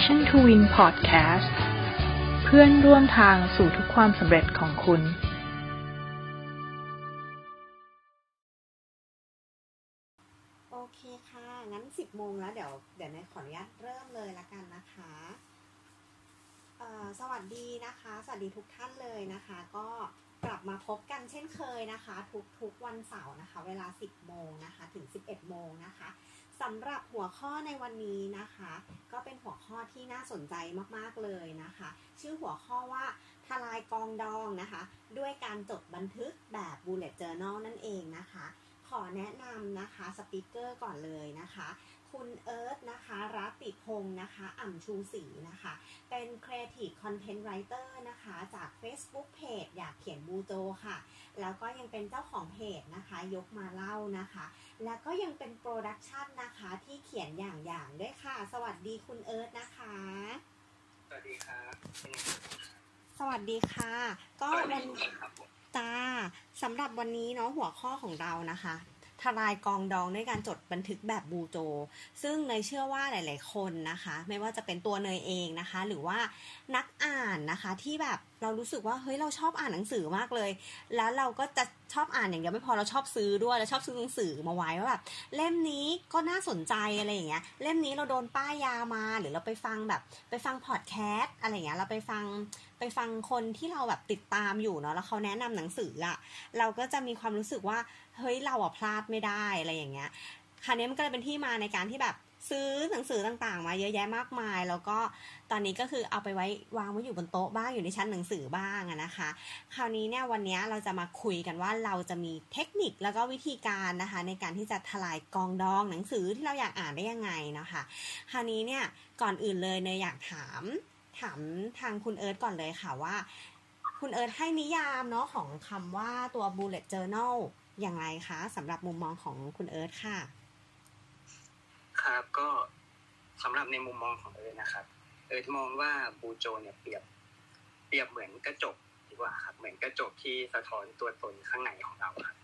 Nation2Win Podcast เพื่อนร่วมทางสู่ทุกความสำเร็จของคุณโอเคค่ะงั้น 10 โมงแล้วเดี๋ยวขออนุญาตเริ่มเลยละกันนะคะสวัสดีนะคะสวัสดีทุกท่านเลยนะคะก็กลับมาพบกันเช่นเคยนะคะทุกวันเสาร์นะคะเวลา 10 โมงนะคะถึง 11 โมงนะคะสำหรับหัวข้อในวันนี้นะคะก็เป็นหัวข้อที่น่าสนใจมากๆเลยนะคะชื่อหัวข้อว่าทลายกองดองนะคะด้วยการจดบันทึกแบบ Bullet Journal นั่นเองนะคะขอแนะนำนะคะสปีกเกอร์ก่อนเลยนะคะคุณเอิร์ธนะคะรัติพงศ์นะคะอ่ำชูศรีนะคะเป็น Creative Content Writer นะคะจาก Facebook Page อยากเขียนบูโจค่ะแล้วก็ยังเป็นเจ้าของเพจนะคะยกมาเล่านะคะแล้วก็ยังเป็นโปรดักชันนะคะที่เขียนอย่างด้วยค่ะสวัสดีคุณเอิร์ธนะคะสวัสดีครับสวัสดีค่ะก็วันตาสำหรับวันนี้เนาะหัวข้อของเรานะคะทลายกองดองด้วยการจดบันทึกแบบบูโจซึ่งเนยเชื่อว่าหลายๆคนนะคะไม่ว่าจะเป็นตัวเนยเองนะคะหรือว่านักอ่านนะคะที่แบบเรารู้สึกว่าเฮ้ยเราชอบอ่านหนังสือมากเลยแล้วเราก็จะชอบอ่านอย่างเดียวไม่พอเราชอบซื้อด้วยเราชอบซื้อหนังสือมาไว้ว่าแบบเล่มนี้ก็น่าสนใจอะไรอย่างเงี้ยเล่มนี้เราโดนป้ายยามาหรือเราไปฟังพอดแคสต์อะไรอย่างเงี้ยเราไปฟังคนที่เราแบบติดตามอยู่เนาะแล้วเขาแนะนำหนังสืออะเราก็จะมีความรู้สึกว่าเฮ้ยเราอะพลาดไม่ได้อะไรอย่างเงี้ยคราวนี้มันก็เลยเป็นที่มาในการที่แบบซื้อหนังสือต่างๆมาเยอะแยะมากมายแล้วก็ตอนนี้ก็คือเอาไปไว้วางไว้อยู่บนโต๊ะบ้างอยู่ในชั้นหนังสือบ้างนะคะคราวนี้เนี่ยวันนี้เราจะมาคุยกันว่าเราจะมีเทคนิคแล้วก็วิธีการนะคะในการที่จะทลายกองดองหนังสือที่เราอยากอ่านได้ยังไงนะคะคราวนี้เนี่ยก่อนอื่นเลยเนี่ยอยากถามทางคุณเอิร์ธก่อนเลยค่ะว่าคุณเอิร์ธให้นิยามเนาะของคำว่าตัว bullet journal อย่างไรคะสำหรับมุมมองของคุณเอิร์ธค่ะครับก็สำหรับในมุมมองของเอิร์ธนะครับเอิร์ธมองว่าบูโจเนี่ยเปรียบเหมือนกระจกดีกว่าครับเหมือนกระจกที่สะท้อนตัวตนข้างในของเราครับ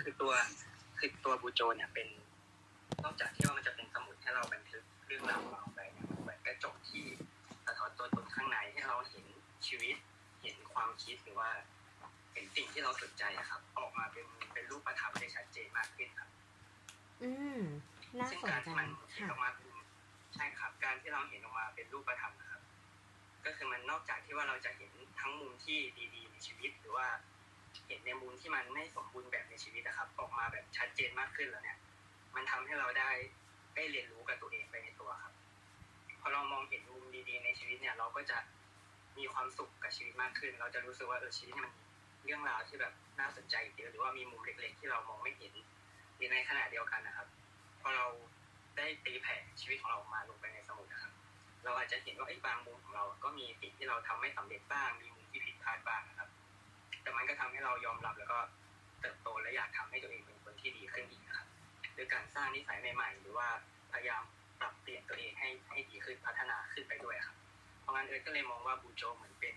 คือตัวบูโจเนี่ยเป็นนอกจากที่ว่ามันจะเป็นสมุดให้เราบันทึกเรื่องราวเราไปเนี่ยเหมือนกระจกที่สะท้อนตัวตนข้างในให้เราเห็นชีวิตเห็นความคิดหรือว่าเห็นสิ่งที่เราสนใจครับออกมาเป็นรูปธรรมได้ชัดเจนมากขึ้นครับซึ่งการที่มันเห็นออกมาใช่ครับการที่เราเห็นออกมาเป็นรูปธรรมนะครับก็คือมันนอกจากที่ว่าเราจะเห็นทั้งมุมที่ดีๆในชีวิตหรือว่าเห็นในมุมที่มันไม่สมบูรณ์แบบในชีวิตนะครับออกมาแบบชัดเจนมากขึ้นแล้วเนี่ยมันทำให้เราได้เรียนรู้กับตัวเองไปในตัวครับพอเรามองเห็นมุมดีๆในชีวิตเนี่ยเราก็จะมีความสุขกับชีวิตมากขึ้นเราจะรู้สึกว่าชีวิตมันเรื่องราวที่แบบน่าสนใจเยอะหรือว่ามีมุมเล็กๆที่เรามองไม่เห็นในขณะเดียวกันนะครับพอเราได้ตีแผ่ชีวิตของเรามาลงไปในสมุดนะครับเราอาจจะเห็นว่าไอ้บางมุมของเราก็มีสิ่งที่เราทำไม่สำเร็จบ้างมีมุมที่ผิดพลาดบ้างนะครับแต่มันก็ทำให้เรายอมรับแล้วก็เติบโตและอยากทำให้ตัวเองเป็นคนที่ดีขึ้นอีกนะครับโดยการสร้างนิสัยใหม่ๆหรือว่าพยายามปรับเปลี่ยนตัวเองให้ดีขึ้นพัฒนาขึ้นไปด้วยครับเพราะงั้นเอิร์ธก็เลยมองว่าบูโจเหมือนเป็น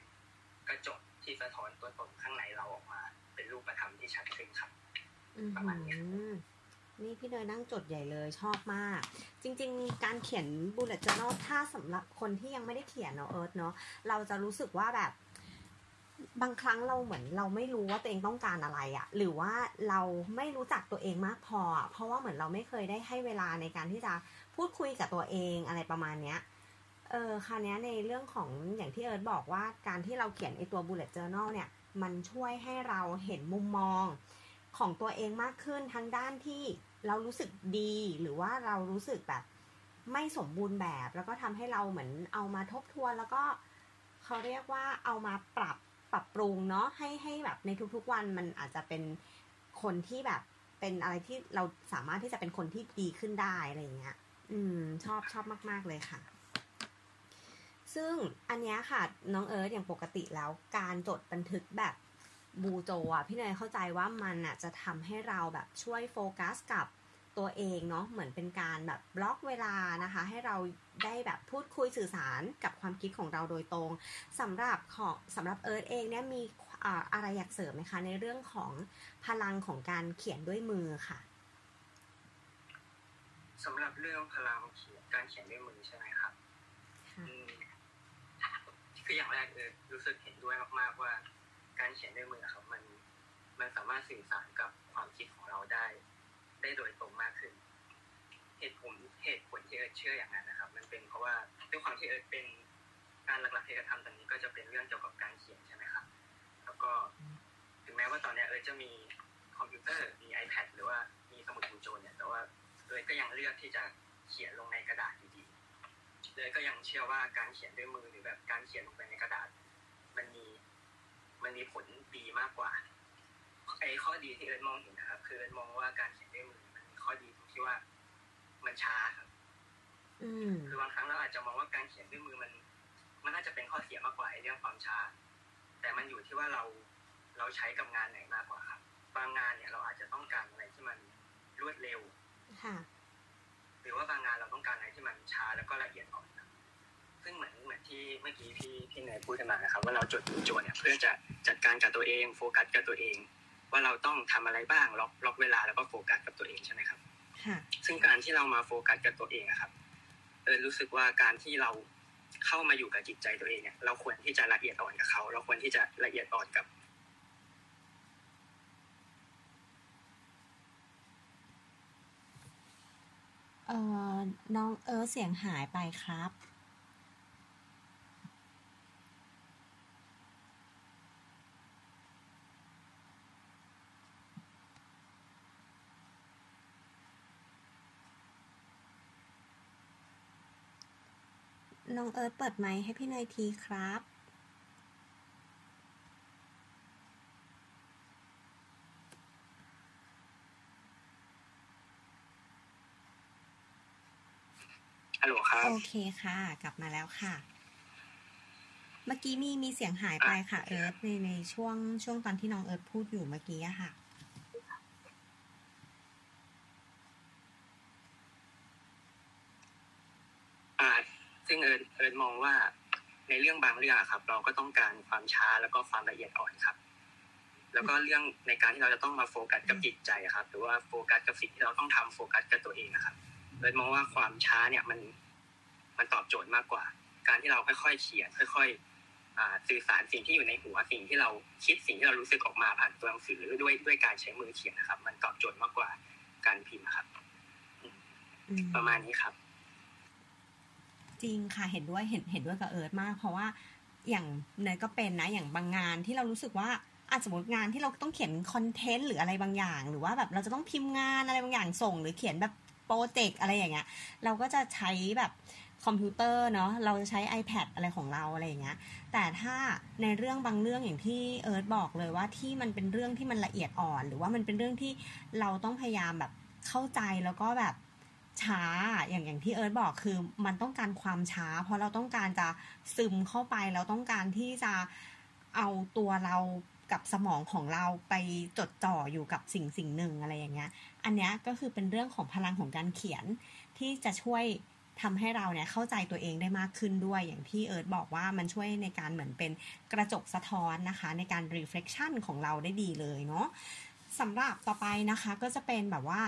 กระจกที่สะท้อนตัวตนข้างในเราออกมาเป็นรูปธรรมที่ชัดขึ้นครับประมาณนี้นี่พี่เนยนั่งจดใหญ่เลยชอบมากจริงๆการเขียน bullet journal ถ้าสำหรับคนที่ยังไม่ได้เขียนเนาะเอิร์ธเนาะเราจะรู้สึกว่าแบบบางครั้งเราเหมือนเราไม่รู้ว่าตัวเองต้องการอะไรอะหรือว่าเราไม่รู้จักตัวเองมากพอเพราะว่าเหมือนเราไม่เคยได้ให้เวลาในการที่จะพูดคุยกับตัวเองอะไรประมาณเนี้ยคราวนี้ในเรื่องของอย่างที่เอิร์ธบอกว่าการที่เราเขียนไอตัว bullet journal เนี่ยมันช่วยให้เราเห็นมุมมองของตัวเองมากขึ้นทั้งด้านที่เรารู้สึกดีหรือว่าเรารู้สึกแบบไม่สมบูรณ์แบบแล้วก็ทำให้เราเหมือนเอามาทบทวนแล้วก็เขาเรียกว่าเอามาปรับปรุงเนาะให้แบบในทุกๆวันมันอาจจะเป็นคนที่แบบเป็นอะไรที่เราสามารถที่จะเป็นคนที่ดีขึ้นได้อะไรอย่างเงี้ยชอบมากๆเลยค่ะซึ่งอันเนี้ยค่ะน้องเอิร์ธอย่างปกติแล้วการจดบันทึกแบบบูโจอ่ะพี่เนยเข้าใจว่ามันอ่ะจะทำให้เราแบบช่วยโฟกัสกับตัวเองเนาะเหมือนเป็นการแบบบล็อกเวลานะคะให้เราได้แบบพูดคุยสื่อสารกับความคิดของเราโดยตรงสำหรับเอิร์ธเองเนี่ยมีอะไรอยากเสริมไหมคะในเรื่องของพลังของการเขียนด้วยมือค่ะสำหรับเรื่องพลังการเขียนด้วยมือใช่ไหมครับ คืออย่างแรกรู้สึกเห็นด้วยมากๆว่าการเขียนด้วยมือครับมันสามารถสื่อสารกับความคิดของเราได้โดยตรงมากขึ้นเหตุผลที่เชื่ออย่างนั้นนะครับมันเป็นเพราะว่าด้วยความที่เป็นการหลักๆที่จะทำตอนนี้ก็จะเป็นเรื่องเกี่ยวกับการเขียนใช่ไหมครับแล้วก็ถึงแม้ว่าตอนนี้จะมีคอมพิวเตอร์มี iPad หรือว่ามีสมุดบูโจเนี่ยแต่ว่าก็ยังเลือกที่จะเขียนลงในกระดาษอยู่ดีก็ยังเชื่อว่าการเขียนด้วยมือหรือแบบการเขียนลงไปในกระดาษมันมีผลดีมากกว่าไอ้ข้อดีที่มองเห็นนะครับคือมองว่าการเขียนด้วยมือมันมีข้อดีตรงที่ว่ามันช้าครับคือบางครั้งเราอาจจะมองว่าการเขียนด้วยมือมันน่าจะเป็นข้อเสียมากกว่าเรื่องความช้าแต่มันอยู่ที่ว่าเราใช้กับงานไหนมากกว่าครับบางงานเนี่ยเราอาจจะต้องการอะไรที่มันรวดเร็วหรือว่าบางงานเราต้องการอะไรที่มันช้าแล้วก็ละเอียดอ่อนซึ่งเหมือนที่เมื่อกี้พี่นายพูดมานะครับว่าเราจดดูโจทย์เนี่ยเพื่อจะจัดการกับตัวเองโฟกัสกับตัวเองว่าเราต้องทำอะไรบ้างล็อกเวลาแล้วก็โฟกัสกับตัวเองใช่ไหมครับซึ่งการที่เรามาโฟกัสกับตัวเองอะครับรู้สึกว่าการที่เราเข้ามาอยู่กับจิตใจตัวเองเนี่ยเราควรที่จะละเอียดอ่อนกับเขาเราควรที่จะละเอียดอ่อนกับน้องเสียงหายไปครับน้องเปิดไมค์ให้พี่เนยทีครับฮัลโหลครับโอเคค่ะกลับมาแล้วค่ะเมื่อกี้มีเสียงหายไปค่ะในช่วงตอนที่น้องพูดอยู่เมื่อกี้อะค่ะซึ่งเอิร์ธมองว่าในเรื่องบางเรื่องครับเราก็ต้องการความช้าแล้วก็ความละเอียดอ่อนครับแล้วก็เรื่องในการที่เราจะต้องมาโฟกัสกับจิตใจครับหรือว่าโฟกัสกับสิ่งที่เราต้องทำโฟกัสกับตัวเองนะครับเอิร์ธมองว่าความช้าเนี่ยมันตอบโจทย์มากกว่าการที่เราค่อยๆเขียนค่อยๆสื่อสารสิ่งที่อยู่ในหัวสิ่งที่เราคิดสิ่งที่เรารู้สึกออกมาผ่านตัวหนังสือด้วยการใช้มือเขียนนะครับมันตอบโจทย์มากกว่าการพิมพ์ครับประมาณนี้ครับจริงค่ะเห็นด้วยเห็นด้วยกับเอิร์ธมากเพราะว่าอย่างเนยก็เป็นนะอย่างบางงานที่เรารู้สึกว่าอาจจะสมมติงานที่เราต้องเขียนคอนเทนต์หรืออะไรบางอย่างหรือว่าแบบเราจะต้องพิมพ์งานอะไรบางอย่างส่งหรือเขียนแบบโปรเจกต์อะไรอย่างเงี้ยเราก็จะใช้แบบคอมพิวเตอร์เนาะเราจะใช้ iPad อะไรของเราอะไรอย่างเงี้ยแต่ถ้าในเรื่องบางเรื่องอย่างที่เอิร์ธบอกเลยว่าที่มันเป็นเรื่องที่มันละเอียดอ่อนหรือว่ามันเป็นเรื่องที่เราต้องพยายามแบบเข้าใจแล้วก็แบบช้าอย่างที่เอิร์ธบอกคือมันต้องการความช้าเพราะเราต้องการจะซึมเข้าไปเราต้องการที่จะเอาตัวเรากับสมองของเราไปจดจ่ออยู่กับสิ่งหนึ่งอะไรอย่างเงี้ยอันเนี้ยก็คือเป็นเรื่องของพลังของการเขียนที่จะช่วยทำให้เราเนี่ยเข้าใจตัวเองได้มากขึ้นด้วยอย่างที่เอิร์ธบอกว่ามันช่วยในการเหมือนเป็นกระจกสะท้อนนะคะในการ reflection ของเราได้ดีเลยเนาะสำหรับต่อไปนะคะก็จะเป็นแบบว่า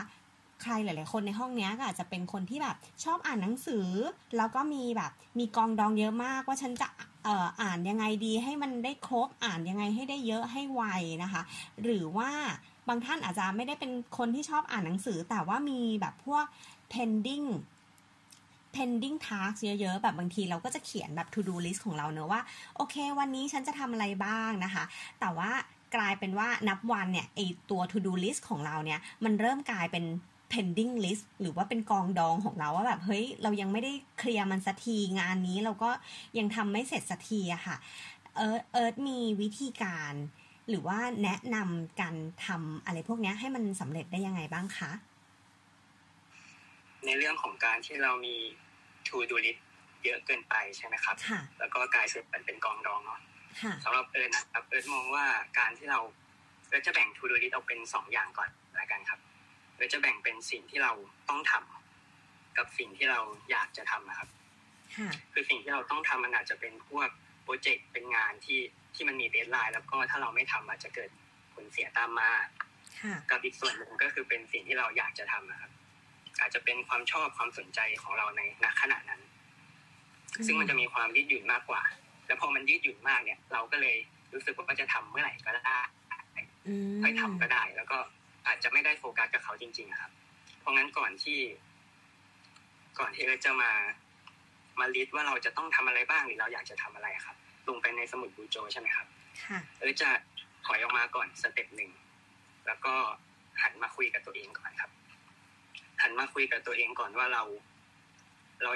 ใครหลายๆคนในห้องนี้ก็อาจจะเป็นคนที่แบบชอบอ่านหนังสือแล้วก็มีแบบมีกองดองเยอะมากว่าฉันจะอ่านยังไงดีให้มันได้ครบอ่านยังไงให้ได้เยอะให้ไวนะคะหรือว่าบางท่านอาจจะไม่ได้เป็นคนที่ชอบอ่านหนังสือแต่ว่ามีแบบพวก pending task เยอะๆแบบบางทีเราก็จะเขียนแบบ to do list ของเราเนอะว่าโอเควันนี้ฉันจะทำอะไรบ้างนะคะแต่ว่ากลายเป็นว่านับวันเนี่ยไอตัว to do list ของเราเนี่ยมันเริ่มกลายเป็นpending list หรือว่าเป็นกองดองของเราว่าแบบเฮ้ยเรายังไม่ได้เคลียร์มันสักทีงานนี้เราก็ยังทำไม่เสร็จสักทีอะค่ะเอิร์ธมีวิธีการหรือว่าแนะนำการทำอะไรพวกนี้ให้มันสำเร็จได้ยังไงบ้างคะในเรื่องของการที่เรามี to do list เยอะเกินไปใช่ไหมครับแล้วก็กลายเป็นกองดองเนาะสำหรับเอิร์ธนะครับเอิร์ธมองว่าการที่เราจะแบ่ง to do list ออกเป็น2อย่างก่อนละกันครับเราจะแบ่งเป็นสิ่งที่เราต้องทำกับสิ่งที่เราอยากจะทำนะครับคือสิ่งที่เราต้องทำมันอาจจะเป็นพวกโปรเจกต์เป็นงานที่มันมีเดดไลน์แล้วก็ถ้าเราไม่ทำอาจจะเกิดผลเสียตามมากับอีกส่วนหนึ่งก็คือเป็นสิ่งที่เราอยากจะทำนะครับอาจจะเป็นความชอบความสนใจของเราในณขณะนั้น ซึ่งมันจะมีความยืดหยุ่นมากกว่าแล้วพอมันยืดหยุ่นมากเนี่ยเราก็เลยรู้สึกว่าจะทำเมื่อไหร่ก็ได้ค่อยทำก็ได้แล้วก็อาจจะไม่ได้โฟกัสกับเขาจริงๆครับเพราะงั้นก่อนที่เราจะมาลิสต์ว่าเราจะต้องทำอะไรบ้างหรือเราอยากจะทำอะไรครับลงไปในสมุดบูโจใช่ไหมครับค่ะเราจะถอยออกมาก่อนสเต็ปหนึ่งแล้วก็หันมาคุยกับตัวเองก่อนครับหันมาคุยกับตัวเองก่อนว่าเรา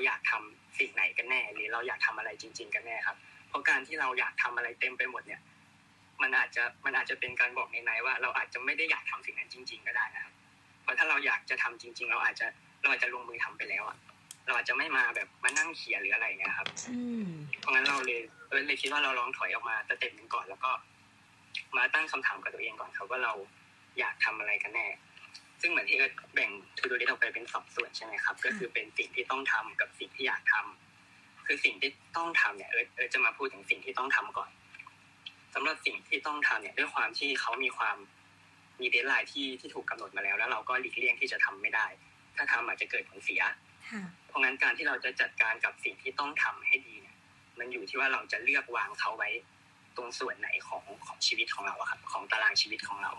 อยากทำสิ่งไหนกันแน่หรือเราอยากทำอะไรจริงๆกันแน่ครับเพราะการที่เราอยากทำอะไรเต็มไปหมดเนี่ยมันอาจจะเป็นการบอกในๆว่าเราอาจจะไม่ได้อยากทำสิ่งนั้นจริงๆก็ได้นะครับเพราะถ้าเราอยากจะทำจริงๆเราอาจจะลงมือทำไปแล้วอ่ะเราอาจจะไม่มาแบบมานั่งเขียนหรืออะไรเงี้ยครับเพราะงั้นเราเลยคิดว่าเราลองถอยออกมาสเต็ปนึงก่อนแล้วก็มาตั้งคำถามกับตัวเองก่อนครับว่าเราอยากทำอะไรกันแน่ซึ่งเหมือนที่แบ่งทูดูลิสต์ออกไปเป็นสองส่วนใช่ไหมครับก็คือเป็นสิ่งที่ต้องทำกับสิ่งที่อยากทำคือสิ่งที่ต้องทำเนี่ยเออจะมาพูดถึงสิ่งที่ต้องทำก่อนสำหรับสิ่งที่ต้องทำเนี่ยด้วยความที่เขามีความมีเดดไลน์ที่ถูกกำหนดมาแล้วเราก็หลีกเลี่ยงที่จะทำไม่ได้ถ้าทำอาจจะเกิดผลเสียเพราะงั้นการที่เราจะจัดการกับสิ่งที่ต้องทำให้ดีเนี่ยมันอยู่ที่ว่าเราจะเลือกวางเขาไว้ตรงส่วนไหนของชีวิตของเราครับของตารางชีวิตของเรา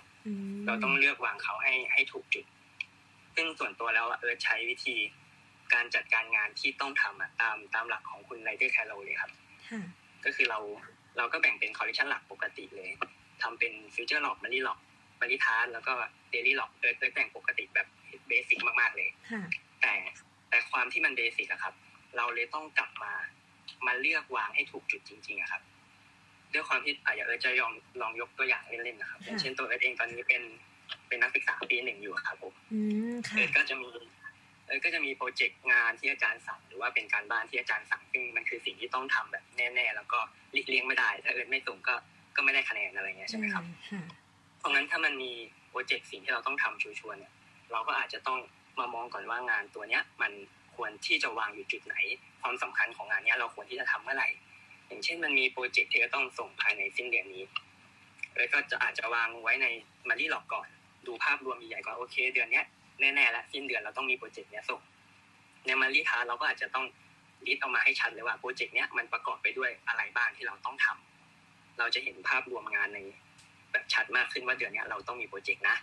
เราต้องเลือกวางเขาให้ถูกจุดซึ่งส่วนตัวแล้วใช้วิธีการจัดการงานที่ต้องทำตามหลักของคุณไรเดอร์แคโรเลยครับก็คือเราก็แบ่งเป็นคอลเลคชันหลักปกติเลยทำเป็นฟิวเจอร์หลอกมารีหลอกมารีทาร์แล้วก็เดลี่หลอกโดยแบ่งปกติแบบเบสิกมากๆเลยแต่ความที่มันเบสิกอะครับเราเลยต้องกลับมาเลือกวางให้ถูกจุดจริงๆอะครับด้วยความที่อย่างจะลองยกตัวอย่างเล่นๆนะครับอย่างเช่นตัวเองตอนนี้เป็นนักศึกษาปี1อยู่ครับผมก็จะมีโปรเจกต์งานที่อาจารย์สั่งหรือว่าเป็นการบ้านที่อาจารย์สั่งซึ่งมันคือสิ่งที่ต้องทำแบบแน่ๆแล้วก็หลีกเลี่ยงไม่ได้ถ้าไม่ส่งก็ไม่ได้คะแนนอะไรเงี้ยใช่ไหมครับเพราะงั้นถ้ามันมีโปรเจกต์สิ่งที่เราต้องทำชัวร์ๆเนี่ยเราก็อาจจะต้องมามองก่อนว่างานตัวเนี้ยมันควรที่จะวางอยู่จุดไหนความสำคัญของงานเนี้ยเราควรที่จะทำเมื่อไหร่อย่างเช่นมันมีโปรเจกต์ที่จะต้องส่งภายในสิ้นเดือนนี้แล้วก็จะอาจจะวางไว้ในมารีหลอกก่อนดูภาพรวมใหญ่ๆก่อนโอเคเดือนเนี้ยแน่ๆแล้วสิ้นเดือนเราต้องมีโปรเจกต์เนี้ยส่งในมารีทาเราก็อาจจะต้องลิสต์ออกมาให้ชัดเลยว่าโปรเจกต์เนี้ยมันประกอบไปด้วยอะไรบ้างที่เราต้องทำเราจะเห็นภาพรวมงานในแบบชัดมากขึ้นว่าเดือนเนี้ยเราต้องมีโปรเจกต์นะ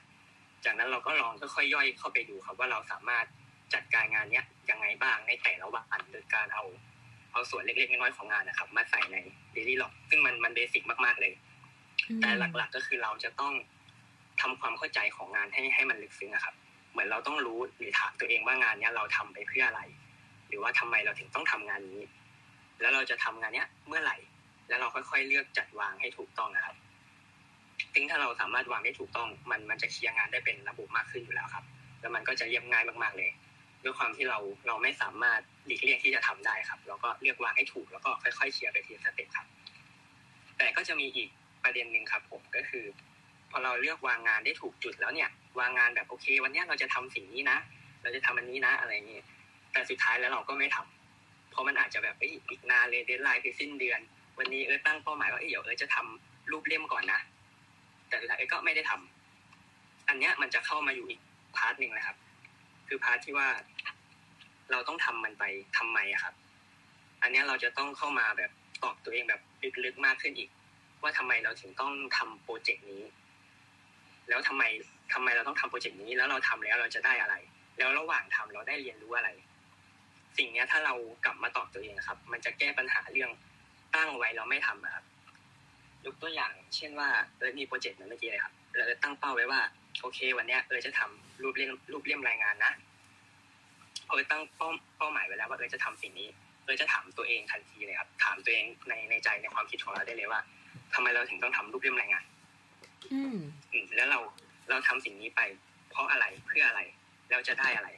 จากนั้นเราก็ลองค่อยๆย่อยเข้าไปดูครับว่าเราสามารถจัดการงานเนี้ยยังไงบ้างในแต่ละวันโดยการเอาส่วนเล็กๆน้อยๆของงานนะครับมาใส่ในเดลี่ล็อกซึ่งมันเบสิกมากๆเลยแต่หลักๆก็คือเราจะต้องทำความเข้าใจของงานให้มันลึกซึ้งนะครับเหมือนเราต้องรู้หรือถามตัวเองว่างานเนี้ยเราทำไปเพื่ออะไรหรือว่าทำไมเราถึงต้องทำงานนี้แล้วเราจะทำงานเนี้ยเมื่อไหร่แล้วเราค่อยๆเลือกจัดวางให้ถูกต้องนะครับซึ่งถ้าเราสามารถวางได้ถูกต้องมันจะเคลียร์งานได้เป็นระบบมากขึ้นอยู่แล้วครับแล้วมันก็จะเรียบง่ายมากๆเลยด้วยความที่เราไม่สามารถหลีกเลี่ยงที่จะทำได้ครับเราก็เลือกวางให้ถูกแล้วก็ค่อยๆเคลียร์ไปทีละสเต็ปครับแต่ก็จะมีอีกประเด็นนึงครับผมก็คือพอเราเลือกวางงานได้ถูกจุดแล้วเนี่ยวางงานแบบโอเควันนี้เราจะทำสิ่งนี้นะเราจะทำอันนี้นะอะไรเงี้ยแต่สุดท้ายแล้วเราก็ไม่ทำเพราะมันอาจจะแบบอีกนานเลยเดดไลน์คือสิ้นเดือนวันนี้ตั้งเป้าหมายว่าเดี๋ยวจะทำรูปเล่มก่อนนะแต่สุดท้ายก็ไม่ได้ทำอันเนี้ยมันจะเข้ามาอยู่อีกพาร์ทนึงนะครับคือพาร์ทที่ว่าเราต้องทำมันไปทำไมอะครับอันเนี้ยเราจะต้องเข้ามาแบบตอบตัวเองแบบลึกๆมากขึ้นอีกว่าทำไมเราถึงต้องทำโปรเจกต์นี้แล้วทำไมเราต้องทำโปรเจกต์นี้แล้วเราทำแล้วเราจะได้อะไรแล้วระหว่างทำเราได้เรียนรู้อะไรสิ่งเนี้ยถ้าเรากลับมาตอบตัวเองครับมันจะแก้ปัญหาเรื่องตั้งไว้เราไม่ทำครับยกตัวอย่างเช่นว่ามีโปรเจกต์นั้นเมื่อกี้เลยครับเราจะตั้งเป้าไว้ว่าโอเควันนี้จะทำรูปเล่มรายงานนะตั้งเป้าหมายไว้แล้วว่าจะทำสิ่งนี้จะถามตัวเองทันทีเลยครับถามตัวเองในใจในความคิดของเราได้เลยว่าทำไมเราถึงต้องทำรูปเล่มรายงานแล้วเราทำสิ่งนี้ไปเพราะอะไรเพื่ออะไรแล้วจะได้อะไร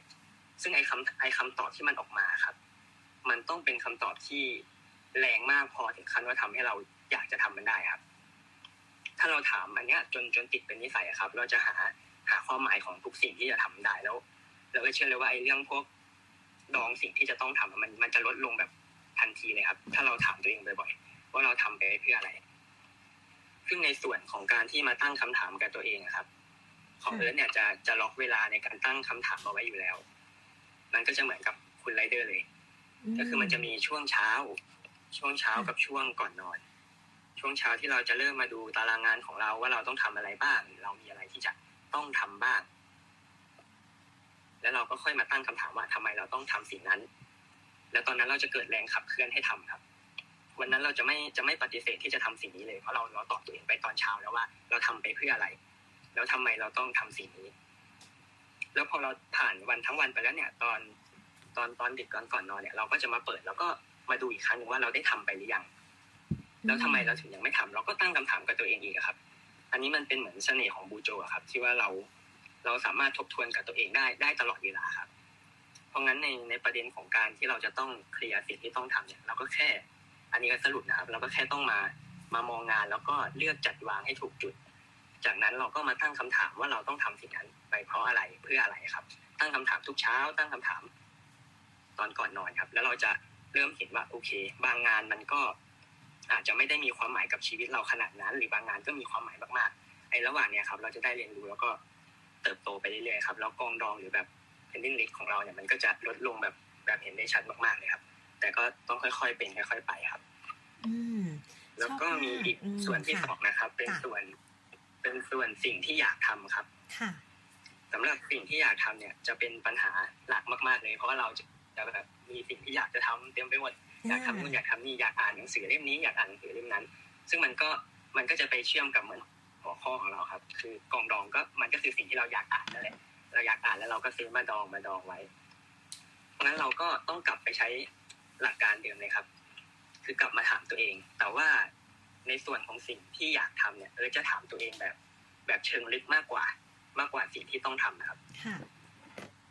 ซึ่งไอ้คำตอบที่มันออกมาครับมันต้องเป็นคำตอบที่แรงมากพอถึงขั้นว่าทำให้เราอยากจะทำมันได้ครับถ้าเราถามอันเนี้ยจนติดเป็นนิสัยครับเราจะหาความหมายของทุกสิ่งที่จะทำได้แล้วเราก็เชื่อเลยว่าไอ้เรื่องพวกดองสิ่งที่จะต้องทำมันจะลดลงแบบทันทีเลยครับถ้าเราถามตัวเองบ่อยๆว่าเราทำไปเพื่ออะไรซึ่งในส่วนของการที่มาตั้งคำถามกับตัวเองครับของเนี่ยจะล็อกเวลาในการตั้งคำถามเอาไว้อยู่แล้วมันก็จะเหมือนกับคุณไรเดอร์เลย ก็คือมันจะมีช่วงเช้ากับช่วงก่อนนอนช่วงเช้าที่เราจะเริ่มมาดูตารางงานของเราว่าเราต้องทำอะไรบ้างหรือเรามีอะไรที่จะต้องทำบ้างแล้วเราก็ค่อยมาตั้งคำถามว่าทำไมเราต้องทำสิ่งนั้นแล้วตอนนั้นเราจะเกิดแรงขับเคลื่อนให้ทำครับวันนั้นเราจะไม่ปฏิเสธที่จะทำสิ่งนี้เลยเพราะเราตอบตัวเองไปตอนเช้าแล้วว่าเราทำไปเพื่ออะไรแล้วทำไมเราต้องทำสิ่งนี้แล้วพอเราผ่านวันทั้งวันไปแล้วเนี่ยตอนดึกก่อนนอนเนี่ยเราก็จะมาเปิดแล้วก็มาดูอีกครั้งนึงว่าเราได้ทำไปหรือยังแล้วทำไมเราถึงยังไม่ทำเราก็ตั้งคำถามกับตัวเองอีกครับอันนี้มันเป็นเหมือนเสน่ห์ของบูโจครับที่ว่าเราสามารถทบทวนกับตัวเองได้ตลอดเวลาครับเพราะงั้นในประเด็นของการที่เราจะต้องเคลียร์สิ่งที่ต้องทำเนี่ยเราก็แค่อันนี้ก็สรุปนะครับเราก็แค่ต้องมามองงานแล้วก็เลือกจัดวางให้ถูกจุดจากนั้นเราก็มาตั้งคำถามว่าเราต้องทำสิ่งนั้นไปเพราะอะไรเพื่ออะไรครับตั้งคำถามทุกเช้าตั้งคำถามตอนก่อนนอนครับแล้วเราจะเริ่มเห็นว่าโอเคบางงานมันก็อาจจะไม่ได้มีความหมายกับชีวิตเราขนาดนั้นหรือบางงานก็มีความหมายมากๆไอ้ระหว่างเนี้ยครับเราจะได้เรียนรู้แล้วก็เติบโตไปเรื่อยๆครับแล้วกองดองหรือแบบending list ของเราเนี่ยมันก็จะลดลงแบบเห็นได้ชัดมากๆเลยครับแต่ก็ต้องค่อยๆเป็นค่อยๆไปครับแล้วก็มีอีกส่วนที่สองนะครับเป็นส่วนสิ่งที่อยากทำครับสำหรับสิ่งที่อยากทำเนี่ยจะเป็นปัญหาหลักมากๆเลยเพราะว่าเราจะแบบมีสิ่งที่อยากจะทำเต็มไปหมดอยากทำนู่นอยากทำนี่อยากอ่านหนังสือเล่มนี้อยากอ่านหนังสือเล่มนั้นซึ่งมันก็จะไปเชื่อมกับเหมือนหัวข้อของเราครับคือกองดองก็มันก็คือสิ่งที่เราอยากอ่านนั่นแหละเราอยากอ่านแล้วเราก็ซื้อมาดองไว้เพราะนั้นเราก็ต้องกลับไปใช้หลักการเดิมเลยครับคือกลับมาถามตัวเองแต่ว่าในส่วนของสิ่งที่อยากทำเนี่ยจะถามตัวเองแบบเชิงลึกมากกว่าสิ่งที่ต้องทำนะครับ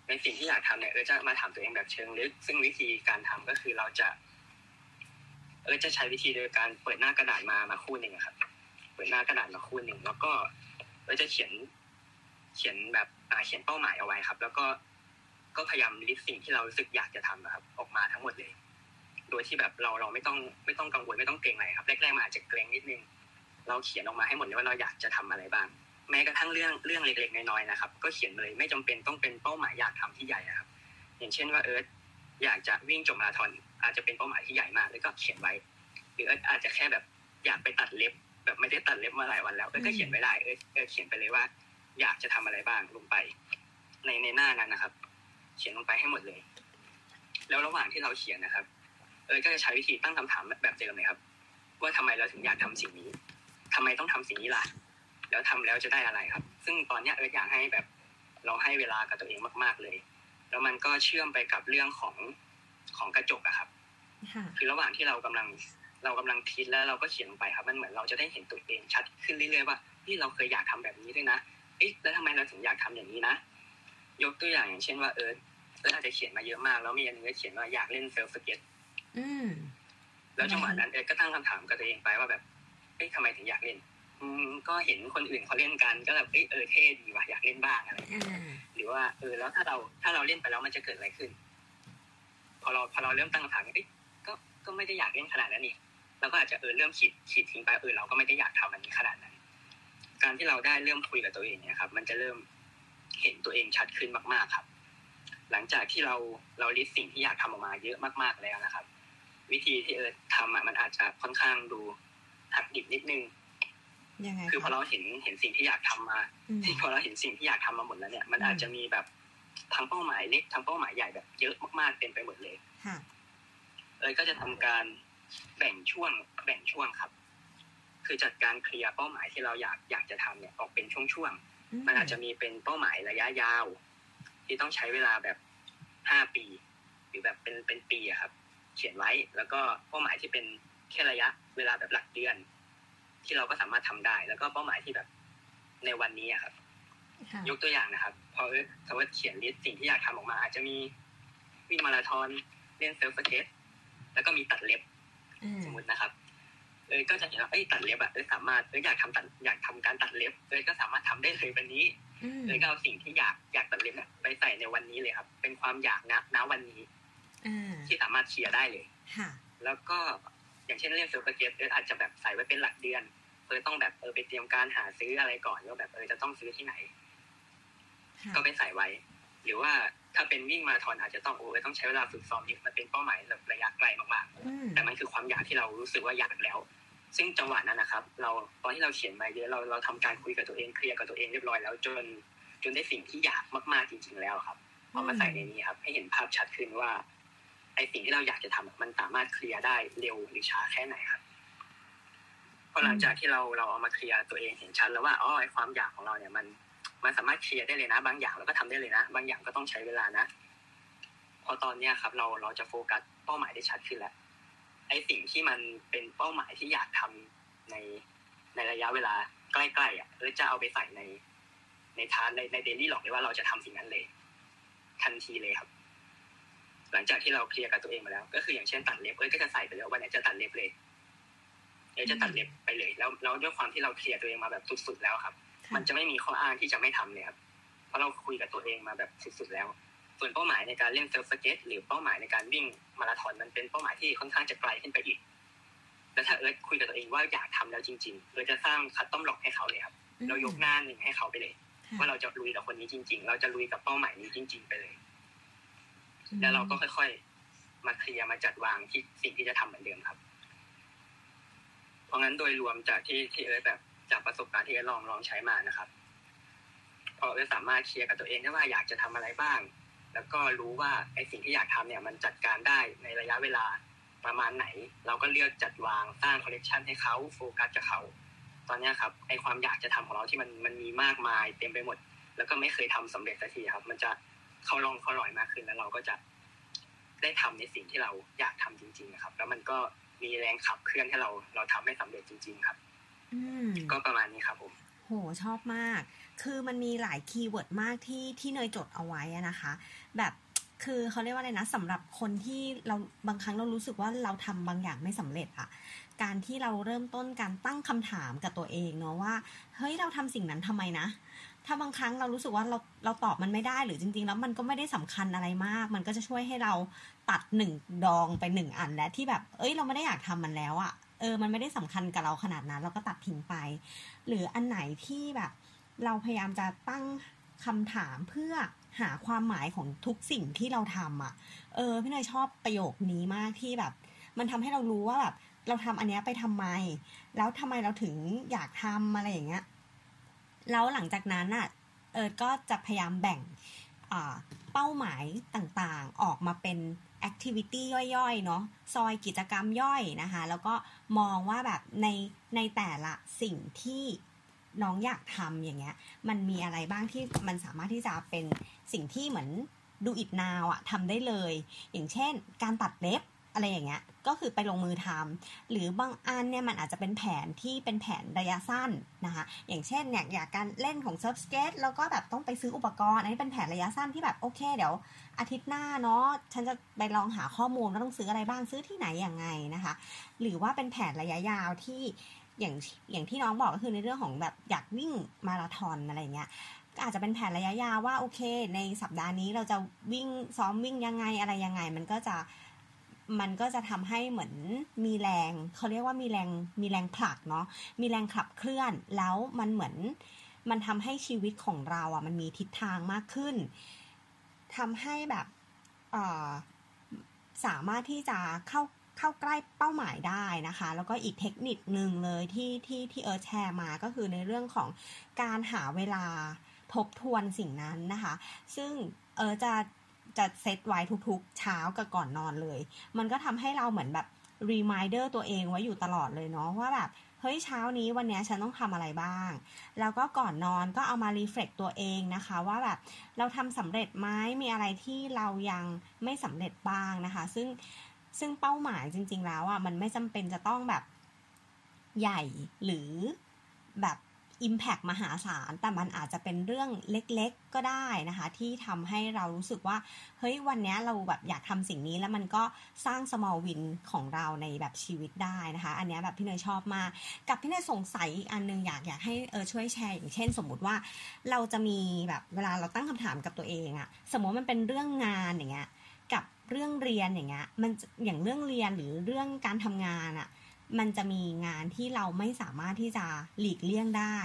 ในสิ่งที่อยากทำเนี่ยจะมาถามตัวเองแบบเชิงลึกซึ่งวิธีการทำก็คือเราจะจะใช้วิธีโดยการเปิดหน้ากระดาษมาคู่หนึ่งครับเปิดหน้ากระดาษมาคู่หนึ่งแล้วก็จะเขียนแบบเขียนเป้าหมายเอาไว้ครับแล้วก็พยายามลิสต์สิ่งที่เรารู้สึกอยากจะทำนะครับออกมาทั้งหมดเลยโดยที่แบบเราไม่ต้องกังวลไม่ต้องเกรงอะไรครับแรกๆมันอาจจะเกรงนิดนึงเราเขียนออกมาให้หมดเลยว่าเราอยากจะทำอะไรบ้างแม้กระทั่งเรื่องเล็กๆน้อยๆนะครับก็เขียนเลยไม่จำเป็นต้องเป็นเป้าหมายอยากทำที่ใหญ่นะครับอย่างเช่นว่าอยากจะวิ่งจบมาราธอนอาจจะเป็นเป้าหมายที่ใหญ่มากแล้วก็เขียนไว้หรืออาจจะแค่แบบอยากไปตัดเล็บแบบไม่ได้ตัดเล็บมาหลายวันแล้วก็เขียนไว้ได้เขียนไปเลยว่าอยากจะทำอะไรบ้างลงไปในหน้านั้นนะครับเขียนลงไปให้หมดเลยแล้วระหว่างที่เราเขียนนะครับก็จะใช้วิธีตั้งคำถามแบบเดิมเลยครับว่าทำไมเราถึงอยากทำสิ่งนี้ทำไมต้องทำสิ่งนี้ล่ะแล้วทำแล้วจะได้อะไรครับซึ่งตอนนี้อยากให้แบบเราให้เวลากับตัวเองมากๆเลยแล้วมันก็เชื่อมไปกับเรื่องของกระจกอะครับคือระหว่างที่เรากำลังคิดแล้วเราก็เขียนลงไปครับมันเหมือนเราจะได้เห็นตัวเองชัดขึ้นเรื่อยๆว่านี่เราเคยอยากทำแบบนี้ด้วยนะแล้วทำไมเราถึงอยากทำอย่างนี้นะยกตัวอย่างเช่นว่าอาจจะเขียนมาเยอะมากแล้วมีอันนึงก็เขียนว่าอยากเล่นเซิร์ฟสเก็ตแล้วจังหวะนั้นก็ตั้งคำถามกับตัวเองไปว่าแบบทำไมถึงอยากเล่นก็เห็นคนอื่นเขาเล่นกันก็แบบเท่ดีว่ะอยากเล่นบ้างอะไรหรือว่าแล้วถ้าเราเล่นไปแล้วมันจะเกิดอะไรขึ้นพอเราเริ่มตั้งคำถามก็ไม่ได้อยากเล่นขนาดนั้นนี่เราก็อาจจะเริ่มขีดทิ้งไปเราก็ไม่ได้อยากทำมันขนาดนั้นการที่เราได้เริ่มคุยกับตัวเองเนี่ยครับมันจะเริ่มเห็นตัวเองชัดขึ้นมากๆครับหลังจากที่เราลิสต์สิ่งที่อยากทำออกมาเยอะมากๆแล้วนะครับวิธีที่ทำมันอาจจะค่อนข้างดูหักดิบนิดนึงยังไงคือพอเราเห็นสิ่งที่อยากทำมาพอเราเห็นสิ่งที่อยากทำมาหมดแล้วเนี่ยมันอาจจะมีแบบทั้งเป้าหมายเล็กทั้งเป้าหมายใหญ่แบบเยอะมากๆเต็มไปหมดเลยก็จะทำการแบ่งช่วงครับคือจัดการเคลียร์เป้าหมายที่เราอยากจะทำเนี่ยออกเป็นช่วงๆมันอาจจะมีเป็นเป้าหมายระยะยาวที่ต้องใช้เวลาแบบ5 ปีหรือแบบเป็นปีอะครับเขียนไว้แล้วก็เป้าหมายที่เป็นแค่ระยะเวลาแบบหลักเดือนที่เราก็สามารถทำได้แล้วก็เป้าหมายที่แบบในวันนี้อะครับยกตัวอย่างนะครับพอเขียนลิสต์สิ่งที่อยากทำออกมาอาจจะมีวิ่งมาราธอนเล่นเซิร์ฟสเก็ตแล้วก็มีตัดเล็บสมมตินะครับก็จะเห็นว่าตัดเล็บอะสามารถอยากทำการตัดเล็บก็สามารถทำได้เลยวันนี้ก็เอาสิ่งที่อยากตัดเล็บเนี่ยไปใส่ในวันนี้เลยครับเป็นความอยากณวันนี้ที่สามารถเคลียร์ได้เลยแล้วก็อย่างเช่นเรื่องเซลล์เกตอาจจะแบบใส่ไว้เป็นหลักเดือนต้องแบบไปเตรียมการหาซื้ออะไรก่อนแล้วแบบจะต้องซื้อที่ไหนก็ไปใส่ไว้ หรือว่าถ้าเป็นวิ่งมาราธอนอาจจะต้องต้องใช้เวลาฝึกซ้อมเยอะมันเป็นเป้าหมายระยะไกลมากๆแต่มันคือความอยากที่เรารู้สึกว่าอยากแล้วซึ่งจังหวะนั้นนะครับเราตอนที่เราเขียนมาเยอะเราทำการคุยกับตัวเองเคลียร์กับตัวเองเรียบร้อยแล้วจนได้สิ่งที่อยากมากๆจริงๆแล้วครับเอามาใส่ในนี้ครับให้เห็นภาพชัดขึ้นว่าไอ้สิ่งที่เราอยากจะทำมันสามารถเคลียร์ได้เร็วหรือช้าแค่ไหนครับพอหลังจากที่เราเอามาเคลียร์ตัวเองเห็นชัดแล้วว่าอ๋อไอ้ความอยากของเราเนี่ยมันสามารถเคลียร์ได้เลยนะบางอย่างเราก็ทำได้เลยนะบางอย่างก็ต้องใช้เวลานะพอตอนนี้ครับเราจะโฟกัสเป้าหมายได้ชัดขึ้นแล้วไอ้สิ่งที่มันเป็นเป้าหมายที่อยากทำในระยะเวลาใกล้ๆอ่ะหรือจะเอาไปใส่ในทาร์กในเดลี่หรอกเลยว่าเราจะทำสิ่งนั้นเลยทันทีเลยครับหลังจากที่เราเคลียร์กับตัวเองมาแล้วก็คืออย่างเช่นตัดเล็บก็จะใส่ไปเลยวันนี้จะตัดเล็บเลยจะตัดเล็บไปเลยแล้วด้วยความที่เราเคลียร์ตัวเองมาแบบสุดๆแล้วครับมันจะไม่มีข้ออ้างที่จะไม่ทำเลยครับเพราะเราคุยกับตัวเองมาแบบสุดๆแล้วส่วนเป้าหมายในการเล่นเซิร์ฟสเก็ตหรือเป้าหมายในการวิ่งมาราธอนมันเป็นเป้าหมายที่ค่อนข้างจะไกลขึ้นไปอีกแล้วถ้าคุยกับตัวเองว่าอยากทำแล้วจริงๆจะสร้างคัสตอมล็อกให้เขาเลยครับเรายกหน้าหนึ่งให้เขาไปเลยว่าเราจะลุยกับคนนี้จริงๆเราจะลุยกับเป้าหมายนี้จริงๆไปเลยแล้วเราก็ค่อยๆมาเคลียร์มาจัดวางที่สิ่งที่จะทำเหมือนเดิมครับเพราะงั้นโดยรวมจากที่แบบจากประสบการณ์ที่ลองใช้มานะครับพอสามารถเคลียร์กับตัวเองได้ว่าอยากจะทำอะไรบ้างแล้วก็รู้ว่าไอ้สิ่งที่อยากทำเนี่ยมันจัดการได้ในระยะเวลาประมาณไหนเราก็เลือกจัดวางสร้างคอลเลกชันให้เขาโฟกัสกับเขาตอนนี้ครับไอ้ความอยากจะทำของเราที่มันมีมากมายเต็มไปหมดแล้วก็ไม่เคยทำสำเร็จสักทีครับมันจะเขาลองเขาลอยมากขึ้นแล้วเราก็จะได้ทำในสิ่งที่เราอยากทำจริงๆนะครับแล้วมันก็มีแรงขับเคลื่อนให้เราทำให้สำเร็จจริงๆครับก็ประมาณนี้ครับผมโหชอบมากคือมันมีหลายคีย์เวิร์ดมากที่เนยจดเอาไว้นะคะแบบคือเขาเรียกว่าอะไรนะสำหรับคนที่เราบางครั้งเรารู้สึกว่าเราทำบางอย่างไม่สำเร็จอะการที่เราเริ่มต้นการตั้งคำถามกับตัวเองเนาะว่าเฮ้ยเราทำสิ่งนั้นทำไมนะถ้าบางครั้งเรารู้สึกว่าเราตอบมันไม่ได้หรือจริงๆแล้วมันก็ไม่ได้สำคัญอะไรมากมันก็จะช่วยให้เราตัด1ดองไป1อันและที่แบบเอ้ยเราไม่ได้อยากทำมันแล้วอะมันไม่ได้สำคัญกับเราขนาดนั้นเราก็ตัดทิ้งไปหรืออันไหนที่แบบเราพยายามจะตั้งคำถามเพื่อหาความหมายของทุกสิ่งที่เราทำอะพี่เนยชอบประโยคนี้มากที่แบบมันทำให้เรารู้ว่าแบบเราทำอันเนี้ยไปทำไมแล้วทำไมเราถึงอยากทำอะไรอย่างเงี้ยแล้วหลังจากนั้นอะก็จะพยายามแบ่งเป้าหมายต่างๆออกมาเป็นactivity ย่อยๆเนาะซอยกิจกรรมย่อยนะคะแล้วก็มองว่าแบบในแต่ละสิ่งที่น้องอยากทำอย่างเงี้ยมันมีอะไรบ้างที่มันสามารถที่จะเป็นสิ่งที่เหมือนdo it now อะทำได้เลยอย่างเช่นการตัดเล็บอะไรอย่างเงี้ยก็คือไปลงมือทำหรือบางอันเนี่ยมันอาจจะเป็นแผนที่เป็นแผนระยะสั้นนะคะอย่างเช่นเนี่ยอยากการเล่นของเซิร์ฟสเกตแล้วก็แบบต้องไปซื้ออุปกรณ์อันนี้เป็นแผนระยะสั้นที่แบบโอเคเดี๋ยวอาทิตย์หน้าเนาะฉันจะไปลองหาข้อมูลว่าต้องซื้ออะไรบ้างซื้อที่ไหนอย่างไงนะคะหรือว่าเป็นแผนระยะยาวที่อย่างที่น้องบอกก็คือในเรื่องของแบบอยากวิ่งมาราธอนอะไรเงี้ยอาจจะเป็นแผนระยะยาวว่าโอเคในสัปดาห์นี้เราจะวิ่งซ้อมวิ่งยังไงอะไรยังไงมันก็จะทำให้เหมือนมีแรงเขาเรียกว่ามีแรงผลักเนาะมีแรงขับเคลื่อนแล้วมันเหมือนมันทำให้ชีวิตของเราอ่ะมันมีทิศทางมากขึ้นทำให้แบบสามารถที่จะเข้าใกล้เป้าหมายได้นะคะแล้วก็อีกเทคนิคนึงเลยที่แชร์มาก็คือในเรื่องของการหาเวลาทบทวนสิ่งนั้นนะคะซึ่งจะเซตไว้ทุกๆเช้ากับก่อนนอนเลยมันก็ทำให้เราเหมือนแบบ reminder ตัวเองไว้อยู่ตลอดเลยเนาะว่าแบบเฮ้ยเช้านี้วันนี้ฉันต้องทำอะไรบ้างแล้วก็ก่อนนอนก็เอามา reflect ตัวเองนะคะว่าแบบเราทำสำเร็จไหมมีอะไรที่เรายังไม่สำเร็จบ้างนะคะซึ่งเป้าหมายจริงๆแล้วอ่ะมันไม่จำเป็นจะต้องแบบใหญ่หรือแบบimpact มหาศาลแต่มันอาจจะเป็นเรื่องเล็กๆก็ได้นะคะที่ทำให้เรารู้สึกว่าเฮ้ยวันนี้เราแบบอยากทำสิ่งนี้แล้วมันก็สร้าง small win ของเราในแบบชีวิตได้นะคะอันนี้แบบพี่เนยชอบมากกับพี่เนยสงสัยอีกอันนึงอยากให้ช่วยแชร์อย่างเช่นสมมุติว่าเราจะมีแบบเวลาเราตั้งคำถามกับตัวเองอะสมมติมันเป็นเรื่องงานอย่างเงี้ยกับเรื่องเรียนอย่างเงี้ยมันอย่างเรื่องเรียนหรือเรื่องการทำงานอะมันจะมีงานที่เราไม่สามารถที่จะหลีกเลี่ยงได้